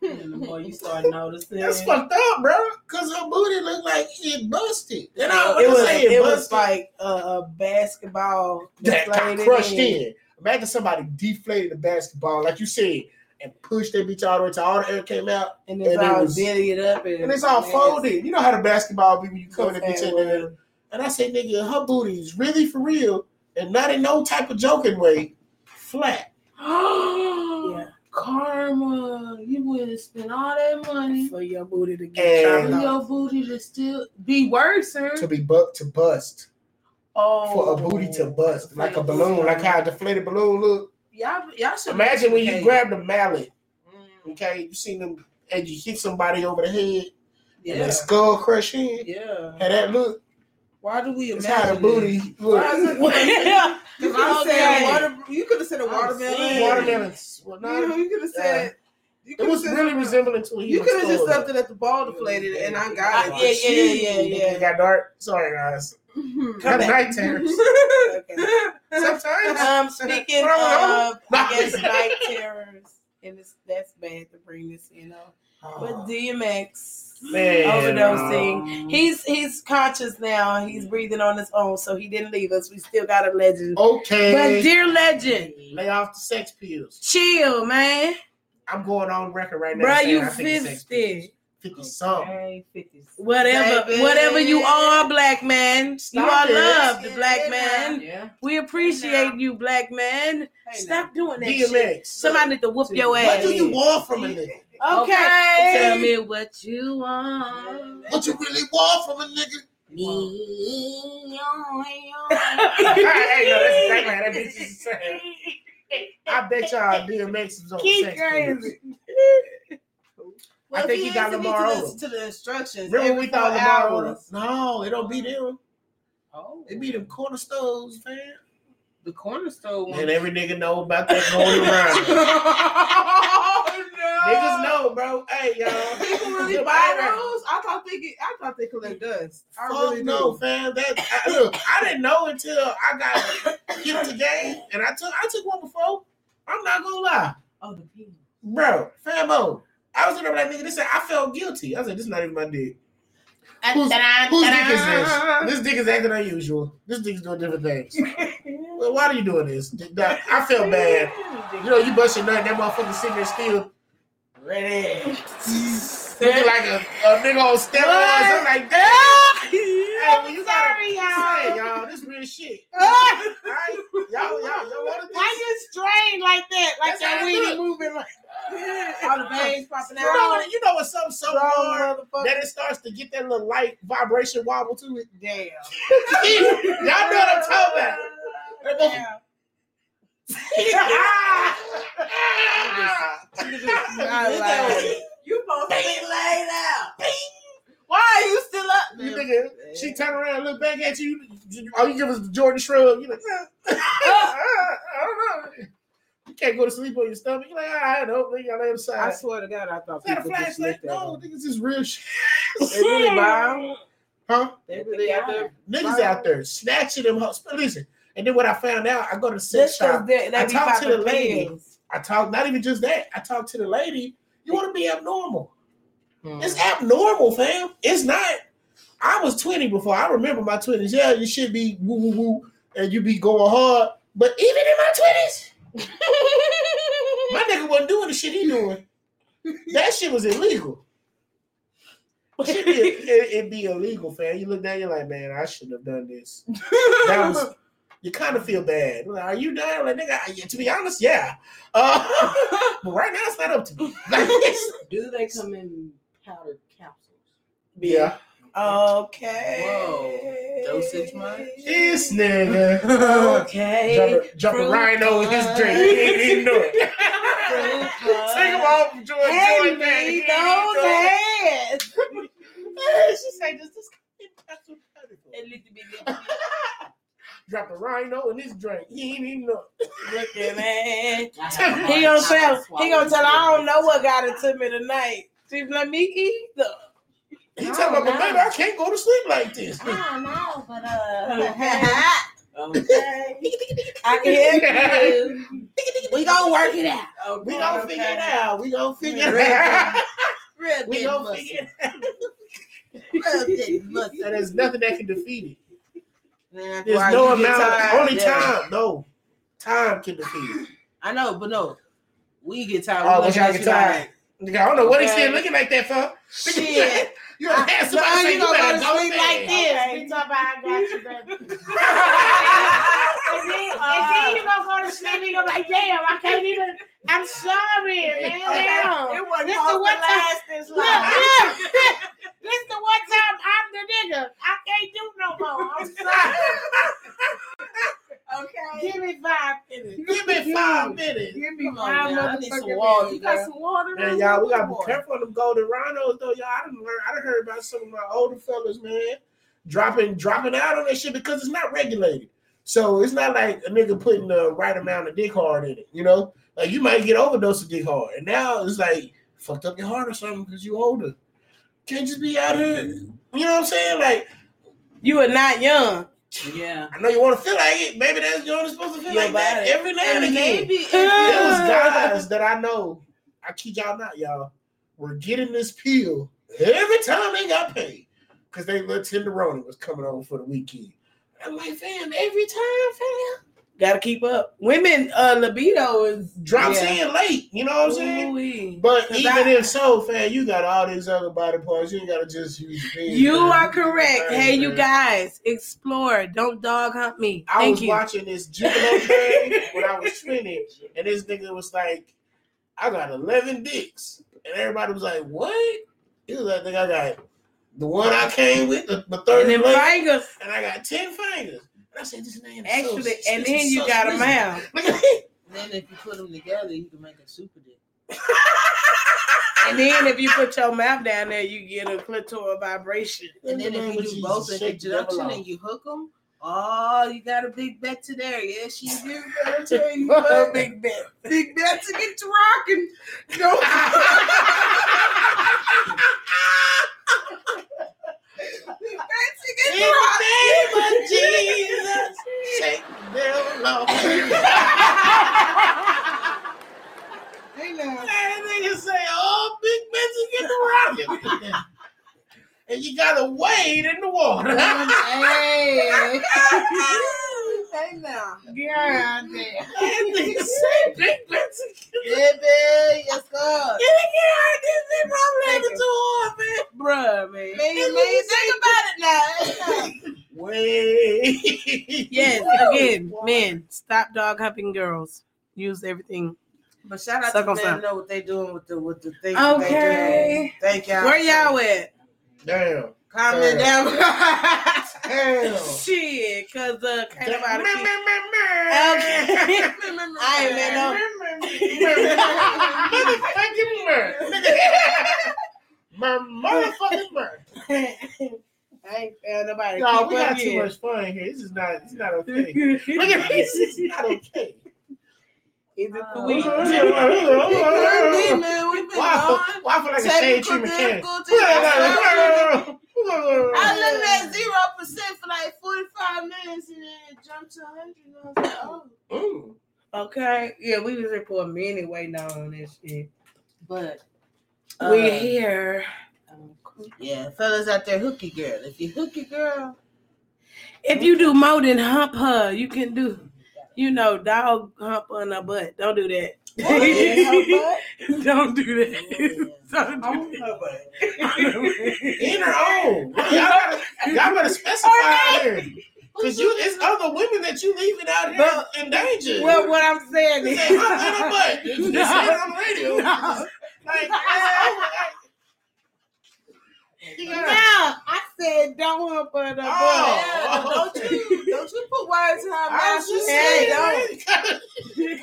Boy, you start noticing. That's fucked up, bro. Cause her booty looked like it busted. And it was like a basketball that got crushed in. Imagine somebody deflated the basketball, like you said, and pushed that bitch all the way to all the air came out, and it's all folded. You know how the basketball be when you cover that bitch in there. And I say, nigga, her booty is really for real, and not in no type of joking way, flat. Yeah. Karma, you would have spent all that money for your booty to get and your booty to still be worse, sir. To be to bust. Oh, for a booty to bust like a balloon, like how a deflated balloon look. Y'all should imagine when you grab the mallet. Okay, you seen them and you hit somebody over the head, and that skull crush in. Yeah, and that look. Why do we imagine how the booty look? You could have said a watermelon. Watermelons. Well, you could have said it was really resembling to a human. You could have just left it at the ball deflated, and I got it. Yeah. It got dark. Sorry, guys. Good night, terrors. Sometimes. Speaking of, I guess, night terrors, and that's bad to bring this, you know. But DMX overdosing. He's conscious now. He's breathing on his own, so he didn't leave us. We still got a legend. Okay. But dear legend, lay off the sex pills. Chill, man. I'm going on record right now. Bro, you 50. 50-something. Okay, 50. Whatever you are, black man. Stop you are loved, black man. Yeah. We appreciate you, black man. Stop doing that shit. Somebody need to whoop your ass. What do you want from a nigga? Okay. Tell me what you want. What you really want from a nigga? Me. That bitch is saying. I bet y'all DMX is on sex crazy. Well, I think he got Lamar over. To the instructions. Remember, we thought Lamar over. No, it don't be them. Oh, it be them corner stoves, man. The corner stove one. And every nigga know about that going around. Oh no, niggas know, bro. Hey, y'all. People really buy those? I thought they collect dust. I really no, do. Fam. I didn't know until I got hit the game, and I took one before. I'm not gonna lie. Oh, the people, bro, famo. I was in there like, nigga, this. I felt guilty. I was like, this is not even my dick. Whose dick is this? This dick is acting unusual. This dick's doing different things. Well, why are you doing this? I felt bad. You know, you bust your nut, that motherfucker sitting there still. Ready. Looking like a big old steroids. I'm like, damn. Hey, well, you sorry, gotta, y'all. This real shit. Right? Y'all want to do? Why you strained like that? Like that weenie moving like. All the veins popping out. You know when something's so hard that it starts to get that little light vibration wobble to it? Damn. Y'all know what I'm talking about. Damn. You supposed to be laid out. Why are you still up? You thinking she turn around and look back at you? All you give us the Jordan shrug. You like, I don't know. You can't go to sleep on your stomach. You're like, I don't think I lay aside. I swear to God, I thought people just looked at me. No, niggas is real shit. They really buying? Huh? They really out there? Niggas out there snatching them. Listen, and then what I found out, I go to sex shop. I talk to the lady. Not even just that. I talk to the lady. You want to be abnormal. It's abnormal, fam. It's not. I was 20 before. I remember my 20s. Yeah, you should be woo, woo, woo, and you be going hard. But even in my 20s, my nigga wasn't doing the shit he doing. That shit was illegal. It'd be illegal, fam. You look down, you're like, man, I shouldn't have done this. You kind of feel bad. Like, are you done? Like, nigga, to be honest, yeah. But right now, it's not up to me. Like, do they come in powdered capsules? Yeah. Okay. Whoa. Dosage much? This nigga. Okay. Jumping rhino in his drink. He didn't know it. Take him off from George Floyd, man. He knows that. She said, does this come in capsules? A little bit. Drop a rhino in his drink. He ain't even know. Look at man. He gonna tell. I don't know what got it to me tonight. She like me either. He tell me, baby, I can't go to sleep like this. I don't know, but Okay. I can help you. We gonna work it out. Okay. We gonna figure it out. We gonna figure it out. We gonna figure it out. There's nothing that can defeat it. Man, there's no amount. Time can defeat it. I know, but no. We get tired. Oh, but y'all get tired. I don't know what he's still looking like that for. Shit. You're a ass about to say you better go sleep like this. Okay. We talk about I got you, baby. and then you gonna go to sleep and you're like, damn, I can't even. I'm sorry, man. Damn. It wasn't the last this long. This is the one time I'm the nigga. I can't do no more. I'm sorry. Okay. Give me 5 minutes. Give me 5 minutes. I need some water. You got some water? Man, y'all, we got to be careful of them golden rhinos, though, y'all. I done heard about some of my older fellas, man, dropping out on that shit because it's not regulated. So it's not like a nigga putting the right amount of dick hard in it, you know? Like, you might get overdosed of dick hard. And now it's like, fucked up your heart or something because you older. Can't just be out here. You know what I'm saying? Like, you are not young. Yeah. I know you want to feel like it. Maybe that's you're only supposed to feel like that every now and again. There was guys that I know, I keep y'all not, y'all, were getting this pill every time they got paid because they little tenderoni was coming on for the weekend. I'm like, fam, every time, fam. Gotta keep up. Women, libido is drops in late. You know what I'm saying? Ooh-wee. But even if so, fam, you got all these other body parts. You ain't gotta just use your penis. You are correct. Hey, you guys, explore. Don't dog hunt me. I was watching this gigolo thing when I was 20, and this nigga was like, "I got 11 dicks," and everybody was like, "What?" He was like, "I think I got the one I came with, the third and fingers, and I got 10 fingers." I said, this name actually, so, and then you so got them out. Then if you put them together, you can make a super dick. And then if you put your mouth down there, you get a clitoral vibration. And then if you do both in conjunction and you hook them, you got a big bet to there. Yeah, she's here. You a big bet. Big bet to get to rocking. No. In the name of Jesus, shake them off. They know. That nigga say, "Oh, big bitches get the rocket," and you gotta wade in the water. Hey, they know. Yeah, damn. That nigga say, "Big bitches get the rocket." Yeah, yes, God. Yeah, this nigga probably too hard, man. Bruh, man. Man, think about it now. Wait. Yes, again, men, stop dog humping girls. Use everything. But shout out to men know what they doing with the things. Okay. They do. Thank y'all. Where y'all at? Damn. Comment down. Damn. Shit, cause kind of out of okay. I ain't man no. My motherfucking bird. I ain't found nobody. No, we got too much fun here. This is not. It's not okay. Look at this. It's not okay. Is it the week? Why I feel like a shade tree mechanic? I looked at 0% for like 45 minutes and then it jumped to 100. And I was like, oh. Ooh. Okay. Yeah, we was here for a minute waiting on this shit, but. We're here. Yeah, fellas out there, hook your girl. If you hook your girl. If you do more than hump her, you can do, dog hump on her butt. Don't do that. Don't do that. Don't do that. In her own. Y'all better specify out here. Because it's other women that you leaving out here in danger. Well, what I'm saying is. Hump on her butt. You just said it on radio. No. Like, I said don't hump her butt. Oh, don't you put words in her mouth. Don't.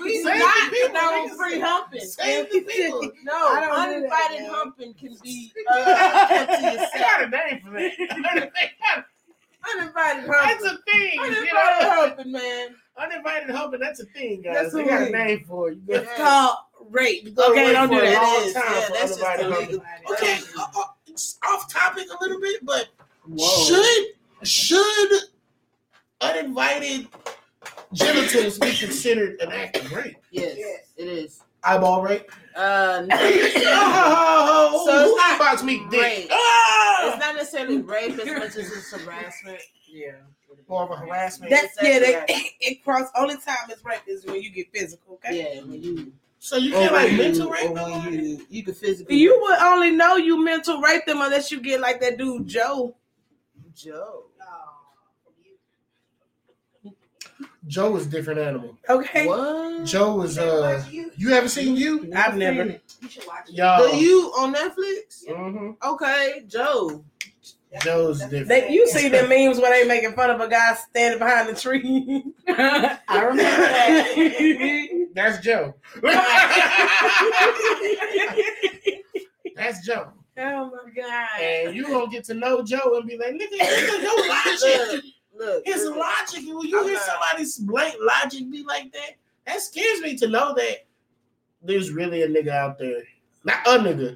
We not condone free humping. Save the people. No, uninvited humping can be. I got a name for that. Uninvited humping. That's a thing. Uninvited humping, man. Uninvited humping. That's a thing, guys. They got a name for it. It's called. Rape. Okay, don't do that. That's just illegal. Okay, it's off topic a little bit, but should uninvited genitals be considered an act of rape? Yes, it is. Eyeball rape? No. So it's not about me, dick. Oh! It's not necessarily rape as much as it's harassment. Yeah. More of a harassment. That's it cross. Only time it's rape is when you get physical. Okay. Yeah. When you. So you get like mental rape. You can physically. You would only know you mental rape them unless you get like that dude Joe. Joe is a different animal. Okay. What? Joe is you haven't seen you? I've never. You should watch it. The You on Netflix? Yeah. Mm-hmm. Okay, Joe. Joe's different. You see the memes where they making fun of a guy standing behind the tree. I remember that. That's Joe. That's Joe. Oh my God. And you gonna get to know Joe and be like, nigga, logic. Look, his logic, when you hear somebody's blank logic be like that, that scares me to know that there's really a nigga out there. Not a nigga.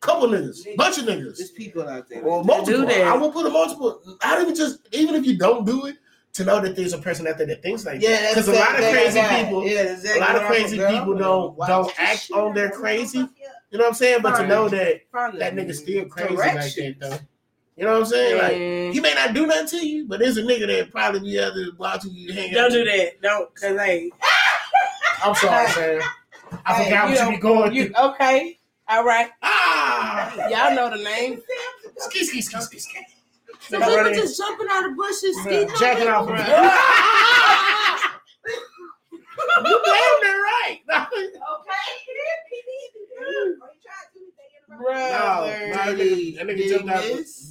Couple niggas. Bunch of niggas. There's people out there. Or multiple. I will put a multiple. Not even just, even if you don't do it, to know that there's a person out there that thinks like that. Because a lot of crazy people don't act on their crazy. You know what I'm saying? But to know that that nigga's still crazy like that, though. You know what I'm saying? Like, he may not do nothing to you, but there's a nigga that probably be out there watching you hang out. Don't do that. Don't, because I'm sorry, man. I forgot what you be going through. Okay. All right. Y'all know the name. Ski. Some people just jumping out of bushes, jacking off. You damn right. Okay. Brother, that nigga jumped out.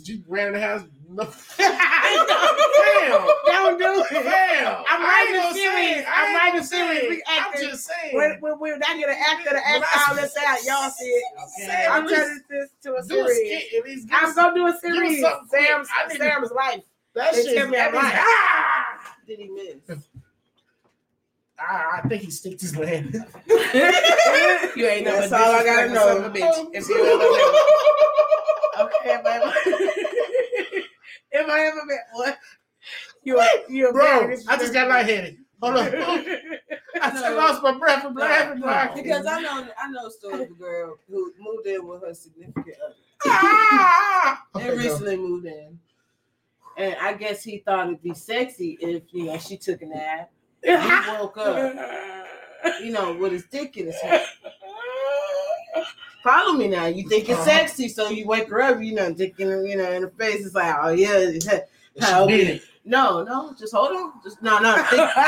You ran the house. Don't do it. I'm not serious. I'm just saying. When I get an actor to act all this out, y'all see it. Okay. I'm turning this to a series. I'm gonna do a series. Sam's life. That shit. Did he miss? I think he sticked his land. You ain't know. That's all I gotta know. A bitch. If you ever okay, if I ever met one, you bro. I just got lightheaded. Hold on. I lost my breath from laughing. Because I know a story of a girl who moved in with her significant other. And recently moved in, and I guess he thought it'd be sexy if she took a nap. He woke up, with his dick in his hand. Follow me now. You think it's sexy, so you wake her up, dick in her, in her face. It's like, oh yeah, how it. No, just hold on. Just no.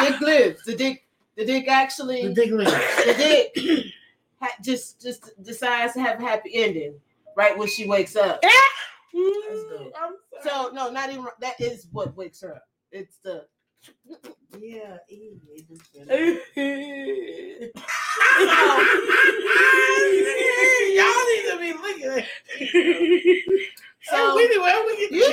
Dick lives. The dick lives. The dick just decides to have a happy ending right when she wakes up. So no, not even that is what wakes her up. It's the. Yeah, y'all need to be looking at it. So you tell me how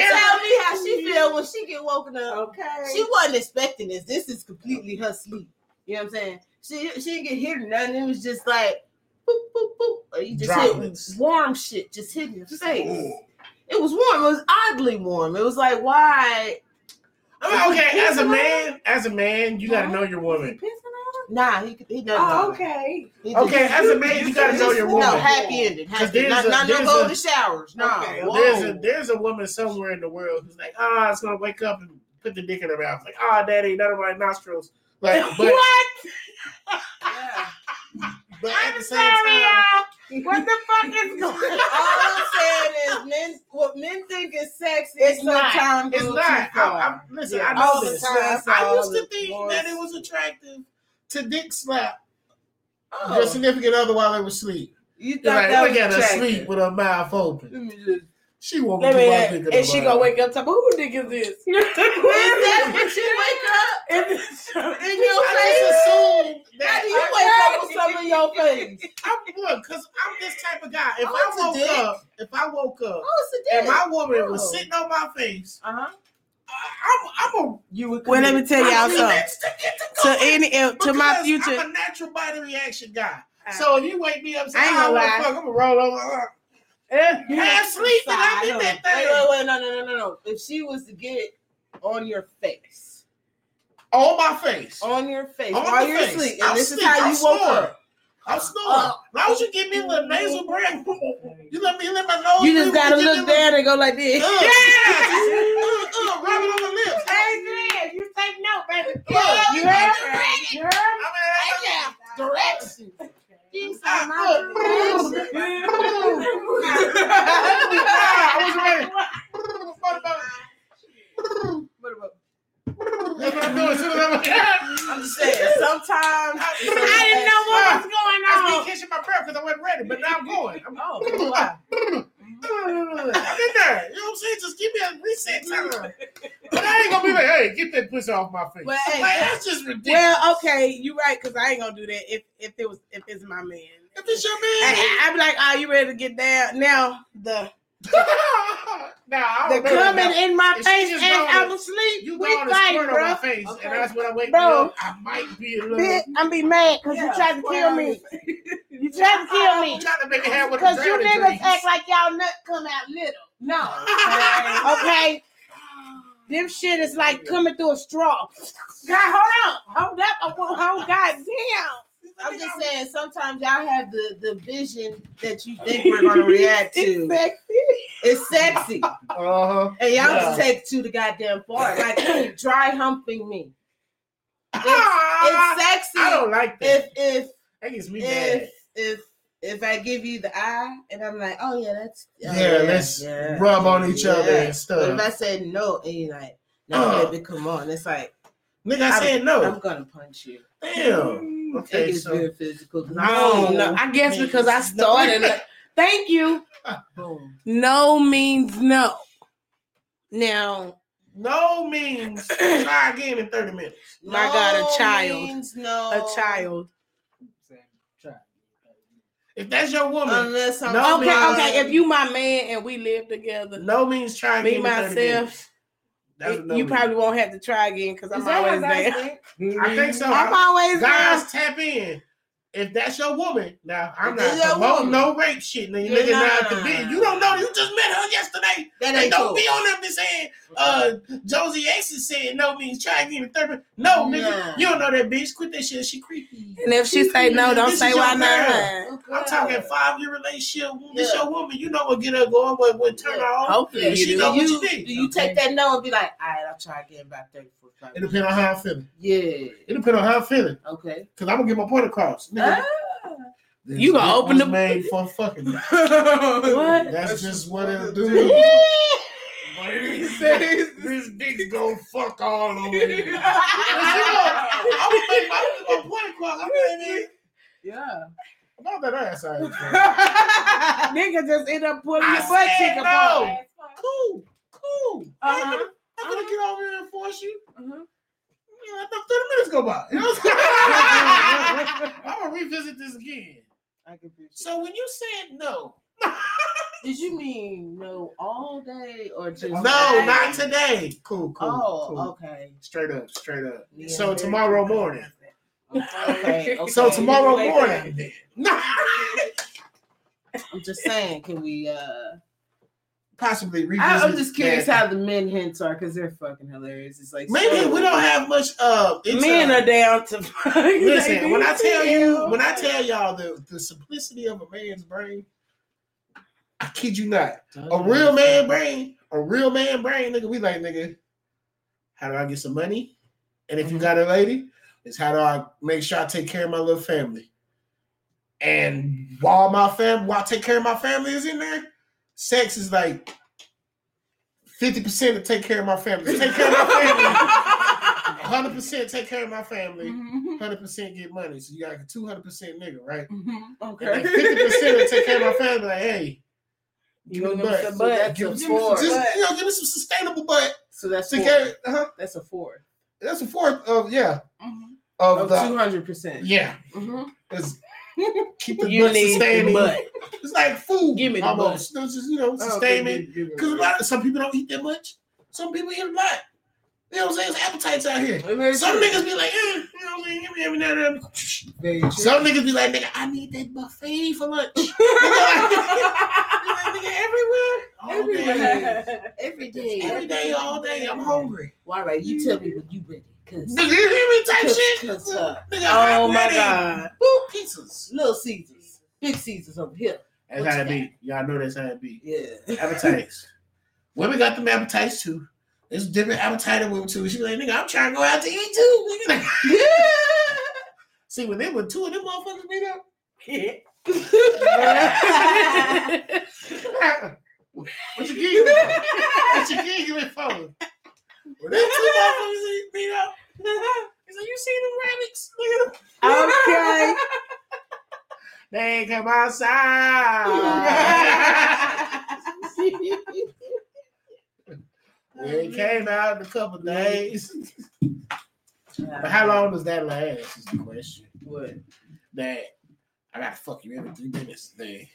she feel when she get woken up. Okay, she wasn't expecting this. This is completely her sleep. You know what I'm saying? She didn't get hit or nothing. It was just like boop boop boop. You just hit warm shit. Just hit your face. Ooh. It was warm. It was oddly warm. It was like why. I mean, okay, as a man, you gotta know your woman. Nah, he doesn't. Oh, okay. As a man, you gotta know your woman. No, happy ended. Not no golden showers. No. Okay. There's a woman somewhere in the world who's like, it's gonna wake up and put the dick in her mouth. Like, daddy, none of my nostrils. Like, but, what? But I'm at the same time. What the fuck is going on? All I'm saying is men think is sexy. It's sometimes it's not. I know this. I used to think that it was attractive to dick slap your significant other while they were asleep. You thought that was attractive? Look at her sleep with her mouth open. She won't be thinking. And she gonna wake up talking. Who dick is this? Who is that? When she wake up in your face, that you wake up with some in your face. I'm good because I'm this type of guy. If I woke up, and my woman was sitting on my face, let me tell y'all something. To my future, I'm a natural body reaction guy. So if you wake me up, I'm gonna roll over. Half sleep and I did that thing. Wait, no. If she was to get on your face, On my face. On your face. On while you're asleep. And this is how you woke up. I'm snoring. Why would you give me a little nasal breath? You let me let my nose. You just gotta look down and go like this. Rub it on my lips. Hey, you take no, baby. You heard me. You heard me. I mean, direction. I'm just saying, sometimes I didn't know what was going on. I was catching my breath because I wasn't ready, but now I'm going. I'm home. I'm in there. You know what I'm saying? Just give me a reset time. But I ain't gonna be like, hey, get that pussy off my face. Well, hey, like, that's just ridiculous. Well, okay, you're right, because I ain't gonna do that if it's my man. If it's your man, I'd be like, oh, you ready to get down now? The coming in my face and I'm asleep. You go on a squirt on my face, okay. And that's when I wake up. I might be a little. I'm be mad because you tried to kill me. You tried to kill me. Trying to make it happen because you niggas act like y'all nut come out little. No. Okay. Them shit is like coming through a straw. God, hold up. Oh, God damn. I'm just saying, sometimes y'all have the vision that you think we're going to react to. It's sexy. Uh-huh. And y'all just take to the goddamn part. Like, dry humping me. It's sexy. I don't like that. If that gets me bad. If I give you the eye and I'm like, oh, yeah, that's... Oh, yeah, let's rub on each other and stuff. But if I said no and you're like, no, baby, come on. It's like... Nigga, I said no. I'm going to punch you. Damn. Okay, it's very physical. I don't know. I guess because I started. Like, thank you. Boom. No means no. Now, no means try again in 30 minutes. My God, a child. Means no. A child. If that's your woman, unless I'm okay. If you my man and we live together, no means try again. Me myself. In 30 minutes. You probably won't have to try again because I'm always there. I think so. I'm always there. Guys, tap in. If that's your woman, now I'm not promoting no rape shit. Now, you niggas not at the bed. You don't know. You just met her yesterday. And don't be on them saying, Josie X is saying no means try again in 30 minutes. No, nigga, you don't know that bitch. Quit that shit. She creepy. And if she say no, don't say why not. I'm talking 5-year relationship. This your woman. You know what get her going, what turn her on. Hopefully, she know what you did. Do you take that no and be like, all right, I'll try again by 30. It depends on how I'm feeling. Yeah. It depends on how I'm feeling. Okay. Because I'm going to get my point across. Nigga, you going to open the... made for fucking... What? That's just what it'll do. What he says, this dick's going to fuck all over you. You know, I was making my point across. I'm going to be... Yeah. About that ass I nigga just end up pulling your butt cheek apart. Cool. Uh-huh. I'm gonna get over here and force you. Uh-huh. Yeah, I thought 30 minutes go by. You know what I'm saying? I'm gonna revisit this again. I can appreciate it. So when you said no, did you mean no all day or just no? Day? Not today. Cool. Okay. Straight up. Yeah, so tomorrow morning. Okay. So tomorrow morning. I'm just saying, can we? Possibly revisit. I'm just curious how the men hints are because they're fucking hilarious. It's like maybe we don't have much. Men are down to. Listen, when I tell y'all the simplicity of a man's brain, I kid you not. A real man brain, nigga. We like, nigga, how do I get some money? And if you got a lady, it's how do I make sure I take care of my little family? And while I take care of my family is in there. Sex is like 50% to take care of my family. 100% take care of my family. 100% get money. So you got a 200% nigga, right? Mm-hmm. Okay. 50% to take care of my family. Like, hey, give me some sustainable butt. So that's that's a fourth. That's a fourth of of 200%. Yeah. Mm-hmm. Keep the butt sustaining. It's like food. Give me the almost. Butt. It's just, sustainment. Because some people don't eat that much. Some people eat a lot. You know what I'm saying? It's appetites out here. Some niggas be like, you know what I'm saying? Give me every now and then. Some niggas be like, nigga, I need that buffet for lunch. Everywhere. Every day. Every day, all day. I'm hungry. Why, right? You tell me when you ready. Cause, did you hear me type shit? Oh my God. Ooh, pizzas. Little Caesars. Big Caesars over here. That's how it be. Y'all know that's how it be. Yeah. Appetites. Women got them appetites too. There's different appetite of women too. She's like, nigga, I'm trying to go out to eat too. Nigga. Like, yeah. See, when they were two of them motherfuckers made up. Yeah. What you give me? What you give me for? When they two motherfuckers made up. He's like, you see them rabbits? Okay. They come outside. It came out in a couple days. But how long does that last is the question. What? That I gotta fuck you every 3 minutes thing.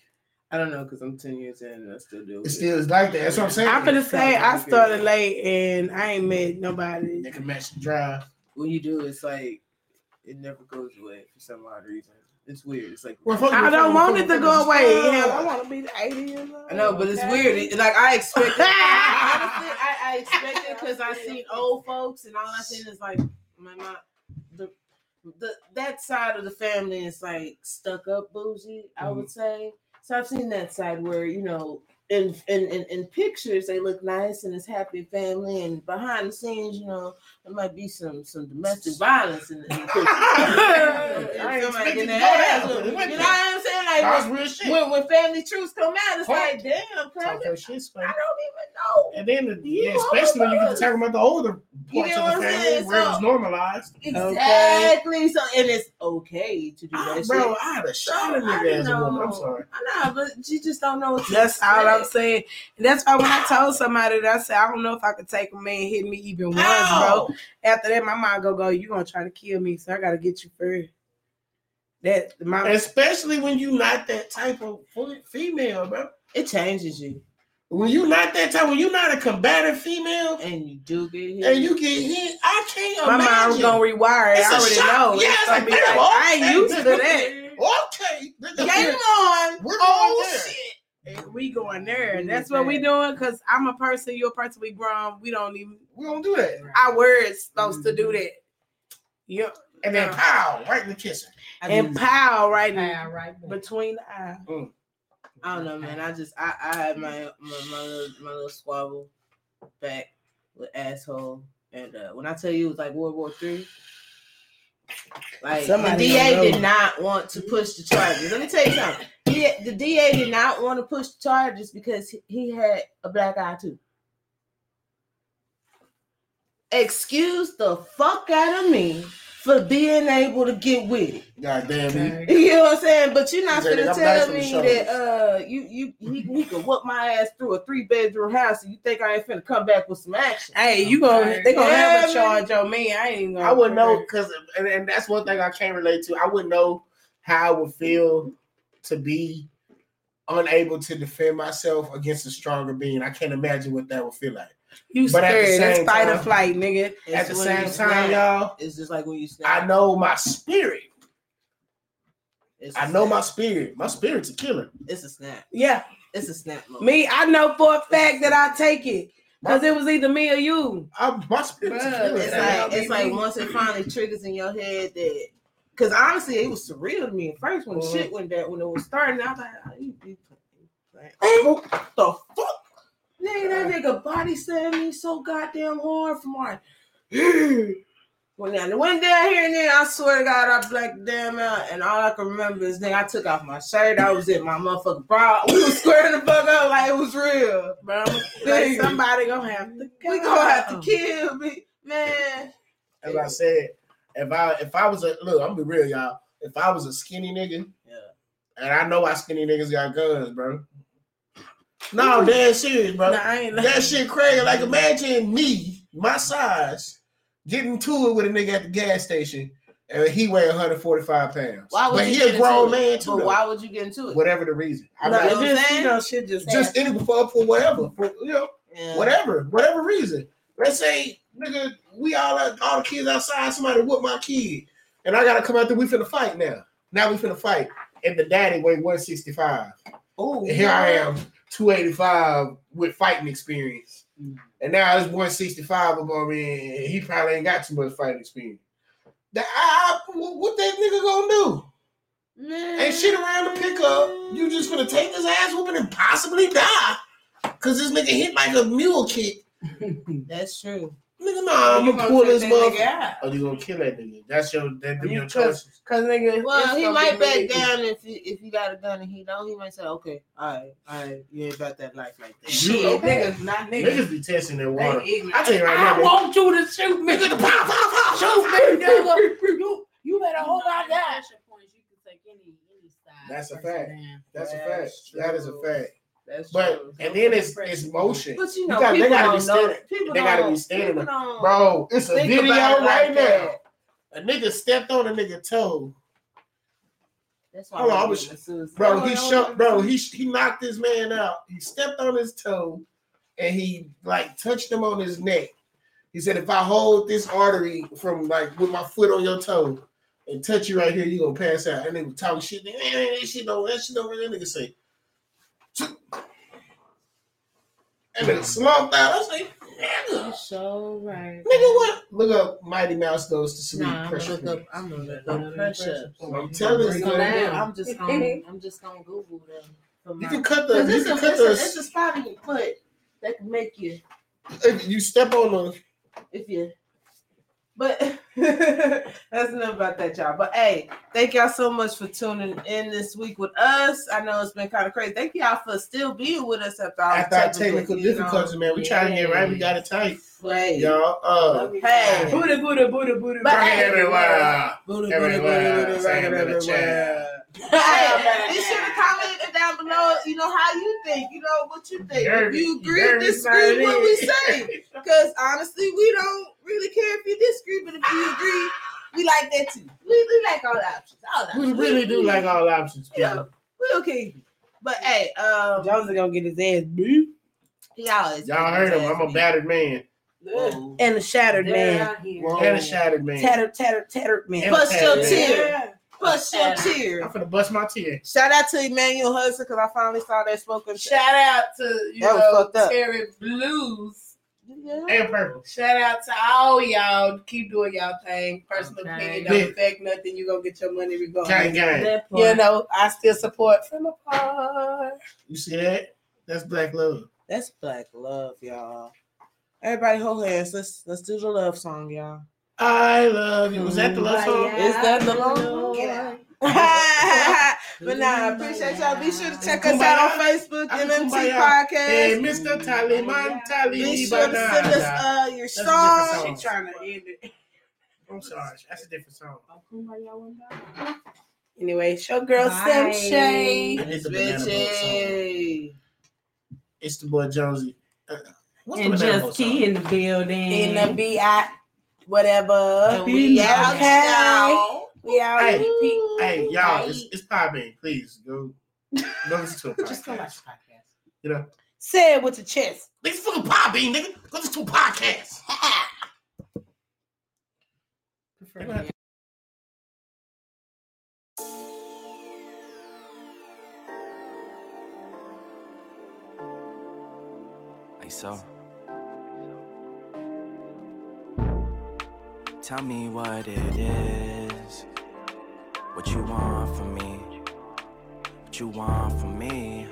I don't know, because I'm 10 years in and I still do it. It still is like that. That's what I'm saying. I'm gonna say I started late and I ain't met nobody. They can match the drive. When you do, it's like it never goes away for some odd reason. It's weird. It's like, well, I don't want it to go away. Hell, I want to be 80 years old. I know, but it's weird. Like, I expect it. I expect it because I've seen old folks, and all I've seen is like my that side of the family is like stuck up bougie, I would say. So I've seen that side where, you know, in pictures they look nice and it's happy family, and behind the scenes, you know, there might be some domestic violence in the picture. I ain't making that. You know what I'm saying? Like, that's real shit. When family truths come out, it's like, damn, I don't even know. And then, especially when you get to talk about the older parts of the family where it was normalized. Exactly. Okay. So, and it's okay to do that. Bro, I had a shot in your ass a woman. I'm sorry. I know, but you just don't know. That's all I'm saying. And that's why when I told somebody that, I said, I don't know if I could take a man hit me even once, bro. After that, my mom go, you gonna try to kill me, so I gotta get you first. That my especially when you not that type of female, bro. It changes you. When you not that type, when you not a combative female, and you do get hit, and you get hit, I can't imagine. My mom's gonna rewire it. I already know. Yeah, it's like, damn, I ain't used to that. Okay, game on. Oh shit. And we going there, and that's what we doing. Cause I'm a person, you're a person. We grown. We don't do that. Our words supposed to do that. Yeah, and then pow right in the kisser, and pow right now, right between the eye. Mm. I don't know, man. I had my little squabble back with asshole, and when I tell you it was like World War III. Like, somebody, the DA did not want to push the charges. Let me tell you something. The DA did not want to push the charges because he had a black eye too. Excuse the fuck out of me for being able to get with it. God damn it. You know what I'm saying? But you're not gonna tell me that he could whoop my ass through a 3-bedroom house, and you think I ain't finna come back with some action? Hey, they gonna have a charge on me. I ain't even gonna. I wouldn't know, because and that's one thing I can't relate to. I wouldn't know how I would feel to be unable to defend myself against a stronger being. I can't imagine what that would feel like. You scared. That's fight or flight, nigga. At the same time, y'all, it's just like when you snap. I know my spirit. I know my spirit. My spirit's a killer. It's a snap. Yeah. It's a snap moment. Me, I know for a fact that I take it. Because it was either me or you. My spirit's a killer. It's like once it finally triggers in your head that... Because honestly, it was surreal to me at first when shit went down, when it was starting. I was like, what the fuck? Nigga, that nigga body stabbed me so goddamn hard from like, went down here, and then I swear to God, I blacked damn out, and all I can remember is, nigga, I took off my shirt, I was in my motherfucking bra, we was squaring the fuck up like it was real, bro. Like, somebody gonna have to kill me. We gonna have to kill me, man. As I said, if I was a, look, I'm gonna be real, y'all, if I was a skinny nigga, and I know why skinny niggas got guns, bro. No, damn serious, bro. No, I ain't like that shit crazy. Like, imagine me, my size, getting to it with a nigga at the gas station, and he weigh 145 pounds. Why would but he a grown man too. But why would you get into it? Whatever the reason. Just any for whatever, whatever reason. Let's say, nigga, we all the kids outside. Somebody whooped my kid, and I gotta come out there. We finna fight now. Now we finna fight, and the daddy weigh 165. Oh, here I am. 285 with fighting experience. And now this 165 are gonna be, and he probably ain't got too much fighting experience. What that nigga gonna do? Ain't shit around the pickup. You just gonna take his ass whooping and possibly die because this nigga hit like a mule kick. That's true. Nigga, nah, I'm gonna pull this motherfucker. Or you gonna kill that nigga? That's your choices. Cause nigga, well, he might back down if you got a gun and he don't. He might say, okay, all right, you ain't about that life like that. Shit, niggas, not niggas. Niggas be testing their water. I tell you right now, I want you to shoot me. Nigga, pop, shoot me, nigga. You better hold on that. That's a fact. That's a fact. That is a fact. That's true. And then it's motion. But you know, they gotta be standing. They gotta be standing. Bro, it's a video right now. A nigga stepped on a nigga toe. That's why. Hold on, he knocked this man out. He stepped on his toe, and he like touched him on his neck. He said, "If I hold this artery from like with my foot on your toe and touch you right here, you gonna pass out." And they were talking shit. That shit don't really nigga say. And then slumped out. I was like, nigga. So right. Nigga, what? Look up Mighty Mouse Goes to Sleep. Pressure. I'm gonna look up pressure. I'm telling you. I'm just gonna Google them. You can cut the. It's a spot in your foot that can make you. If you step on them. If you. But that's enough about that, y'all. But hey, thank y'all so much for tuning in this week with us. I know it's been kind of crazy. Thank y'all for still being with us after our technical difficulties, man. We trying to get right. We got it tight, right, y'all. Hey, Buddha, everywhere. Hey, be sure to comment down below, you know, how you think, you know, what you think. If you agree, disagree with what we say. Because honestly, we don't really care if you disagree, but if you agree, we like that too. We like all options. We really do like all options. Yeah, we okay. But hey, Jones is gonna get his ass beat. Y'all heard him. I'm a battered man. Whoa. And a shattered man. And a shattered man. Tattered man. Bust your tear. Bust your tear. I'm gonna bust my tear. Shout out to Emmanuel Hudson because I finally saw that spoken. Shout out to Terry Blues. Yeah. And purple. Shout out to all y'all. Keep doing y'all thing. Personal opinion don't affect nothing. You gonna get your money regardless. Gang. You know, I still support from afar. You see that? That's black love. That's black love, y'all. Everybody hold hands. Let's do the love song, y'all. I love you. Was that the love song? Yeah. Is that the love song? Yeah. But nah, I appreciate y'all. Be sure to check us out on Facebook, MMT Podcast. Hey, Mr. Taliman Tali. Be sure to send us your song. She's trying to end it. I'm sorry. That's a different song. Anyway, show girl Sam Shea. It's the boy Josie. And just T in the building. In the B.I. Whatever. We out now. Yeah, hey y'all, it's popping. Please go listen to a podcast. Just go watch the podcast. You know, say it with your chest. Niggas fucking popping, nigga. Go listen to a podcast. Prefer I saw. Tell me what it is. What you want from me? What you want from me?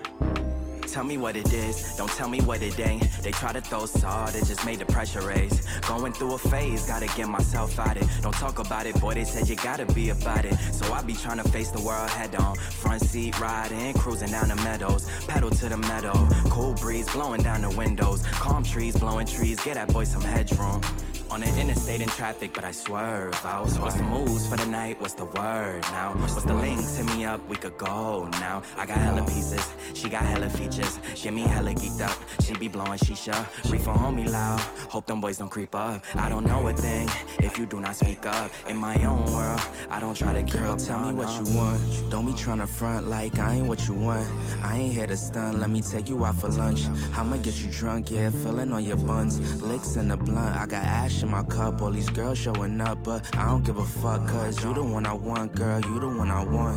Tell me what it is, don't tell me what it ain't. They try to throw salt, it just made the pressure raise. Going through a phase, gotta get myself out it. Don't talk about it, boy, they said you gotta be about it. So I be trying to face the world head on. Front seat riding, cruising down the meadows. Pedal to the meadow, cool breeze blowing down the windows. Calm trees, blowing trees, get that boy some headroom. On the interstate in traffic, but I swerve out. What's the moves for the night? What's the word now? What's the links? Hit me up, we could go now. I got hella pieces, she got hella features. Get me hella geeked up, she be blowing shisha. Reefer homie loud, hope them boys don't creep up. I don't know a thing if you do not speak up. In my own world, I don't try to girl, tell me what you want. Don't be tryna front like I ain't what you want. I ain't here to stun, let me take you out for lunch. I'ma get you drunk, yeah, filling on your buns. Licks in the blunt, I got ash in my cup, all these girls showing up, but I don't give a fuck, cause you the one I want, girl, you the one I want,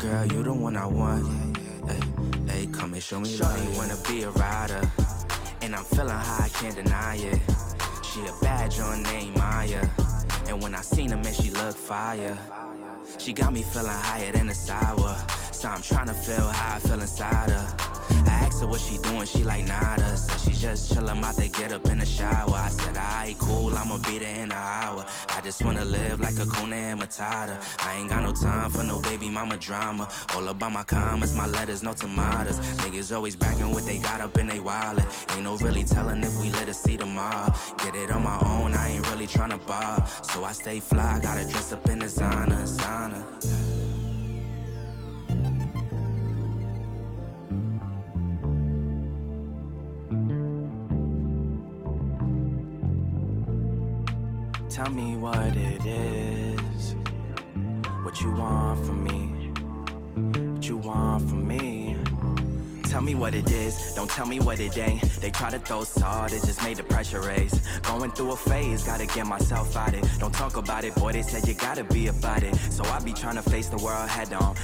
girl, you the one I want, hey, come and show me love. You wanna be a rider, And I'm feeling high, I can't deny it. She a bad joint named Maya. And when I seen her, man, she looked fire. She got me feeling higher than a sour. So I'm trying to feel how I feel inside her. I asked her what she doing, she like nada. Said she just chillin' out to get up in the shower. I said, alright, cool, I'ma be there in an hour. I just wanna live like a Kuna and Matata. I ain't got no time for no baby mama drama. All about my comments, my letters, no tomatoes. Niggas always backing what they got up in they wallet. Ain't no really telling if we let us see tomorrow. Get it on my own, I ain't really tryna bar. So I stay fly, gotta dress up in designer, sauna. Tell me what it is, what you want from me, what you want from me. Tell me what it is, don't tell me what it ain't. They try to throw salt, it just made the pressure raise. Going through a phase, gotta get myself out it. Don't talk about it, boy, they said you gotta be about it. So I be trying to face the world head on.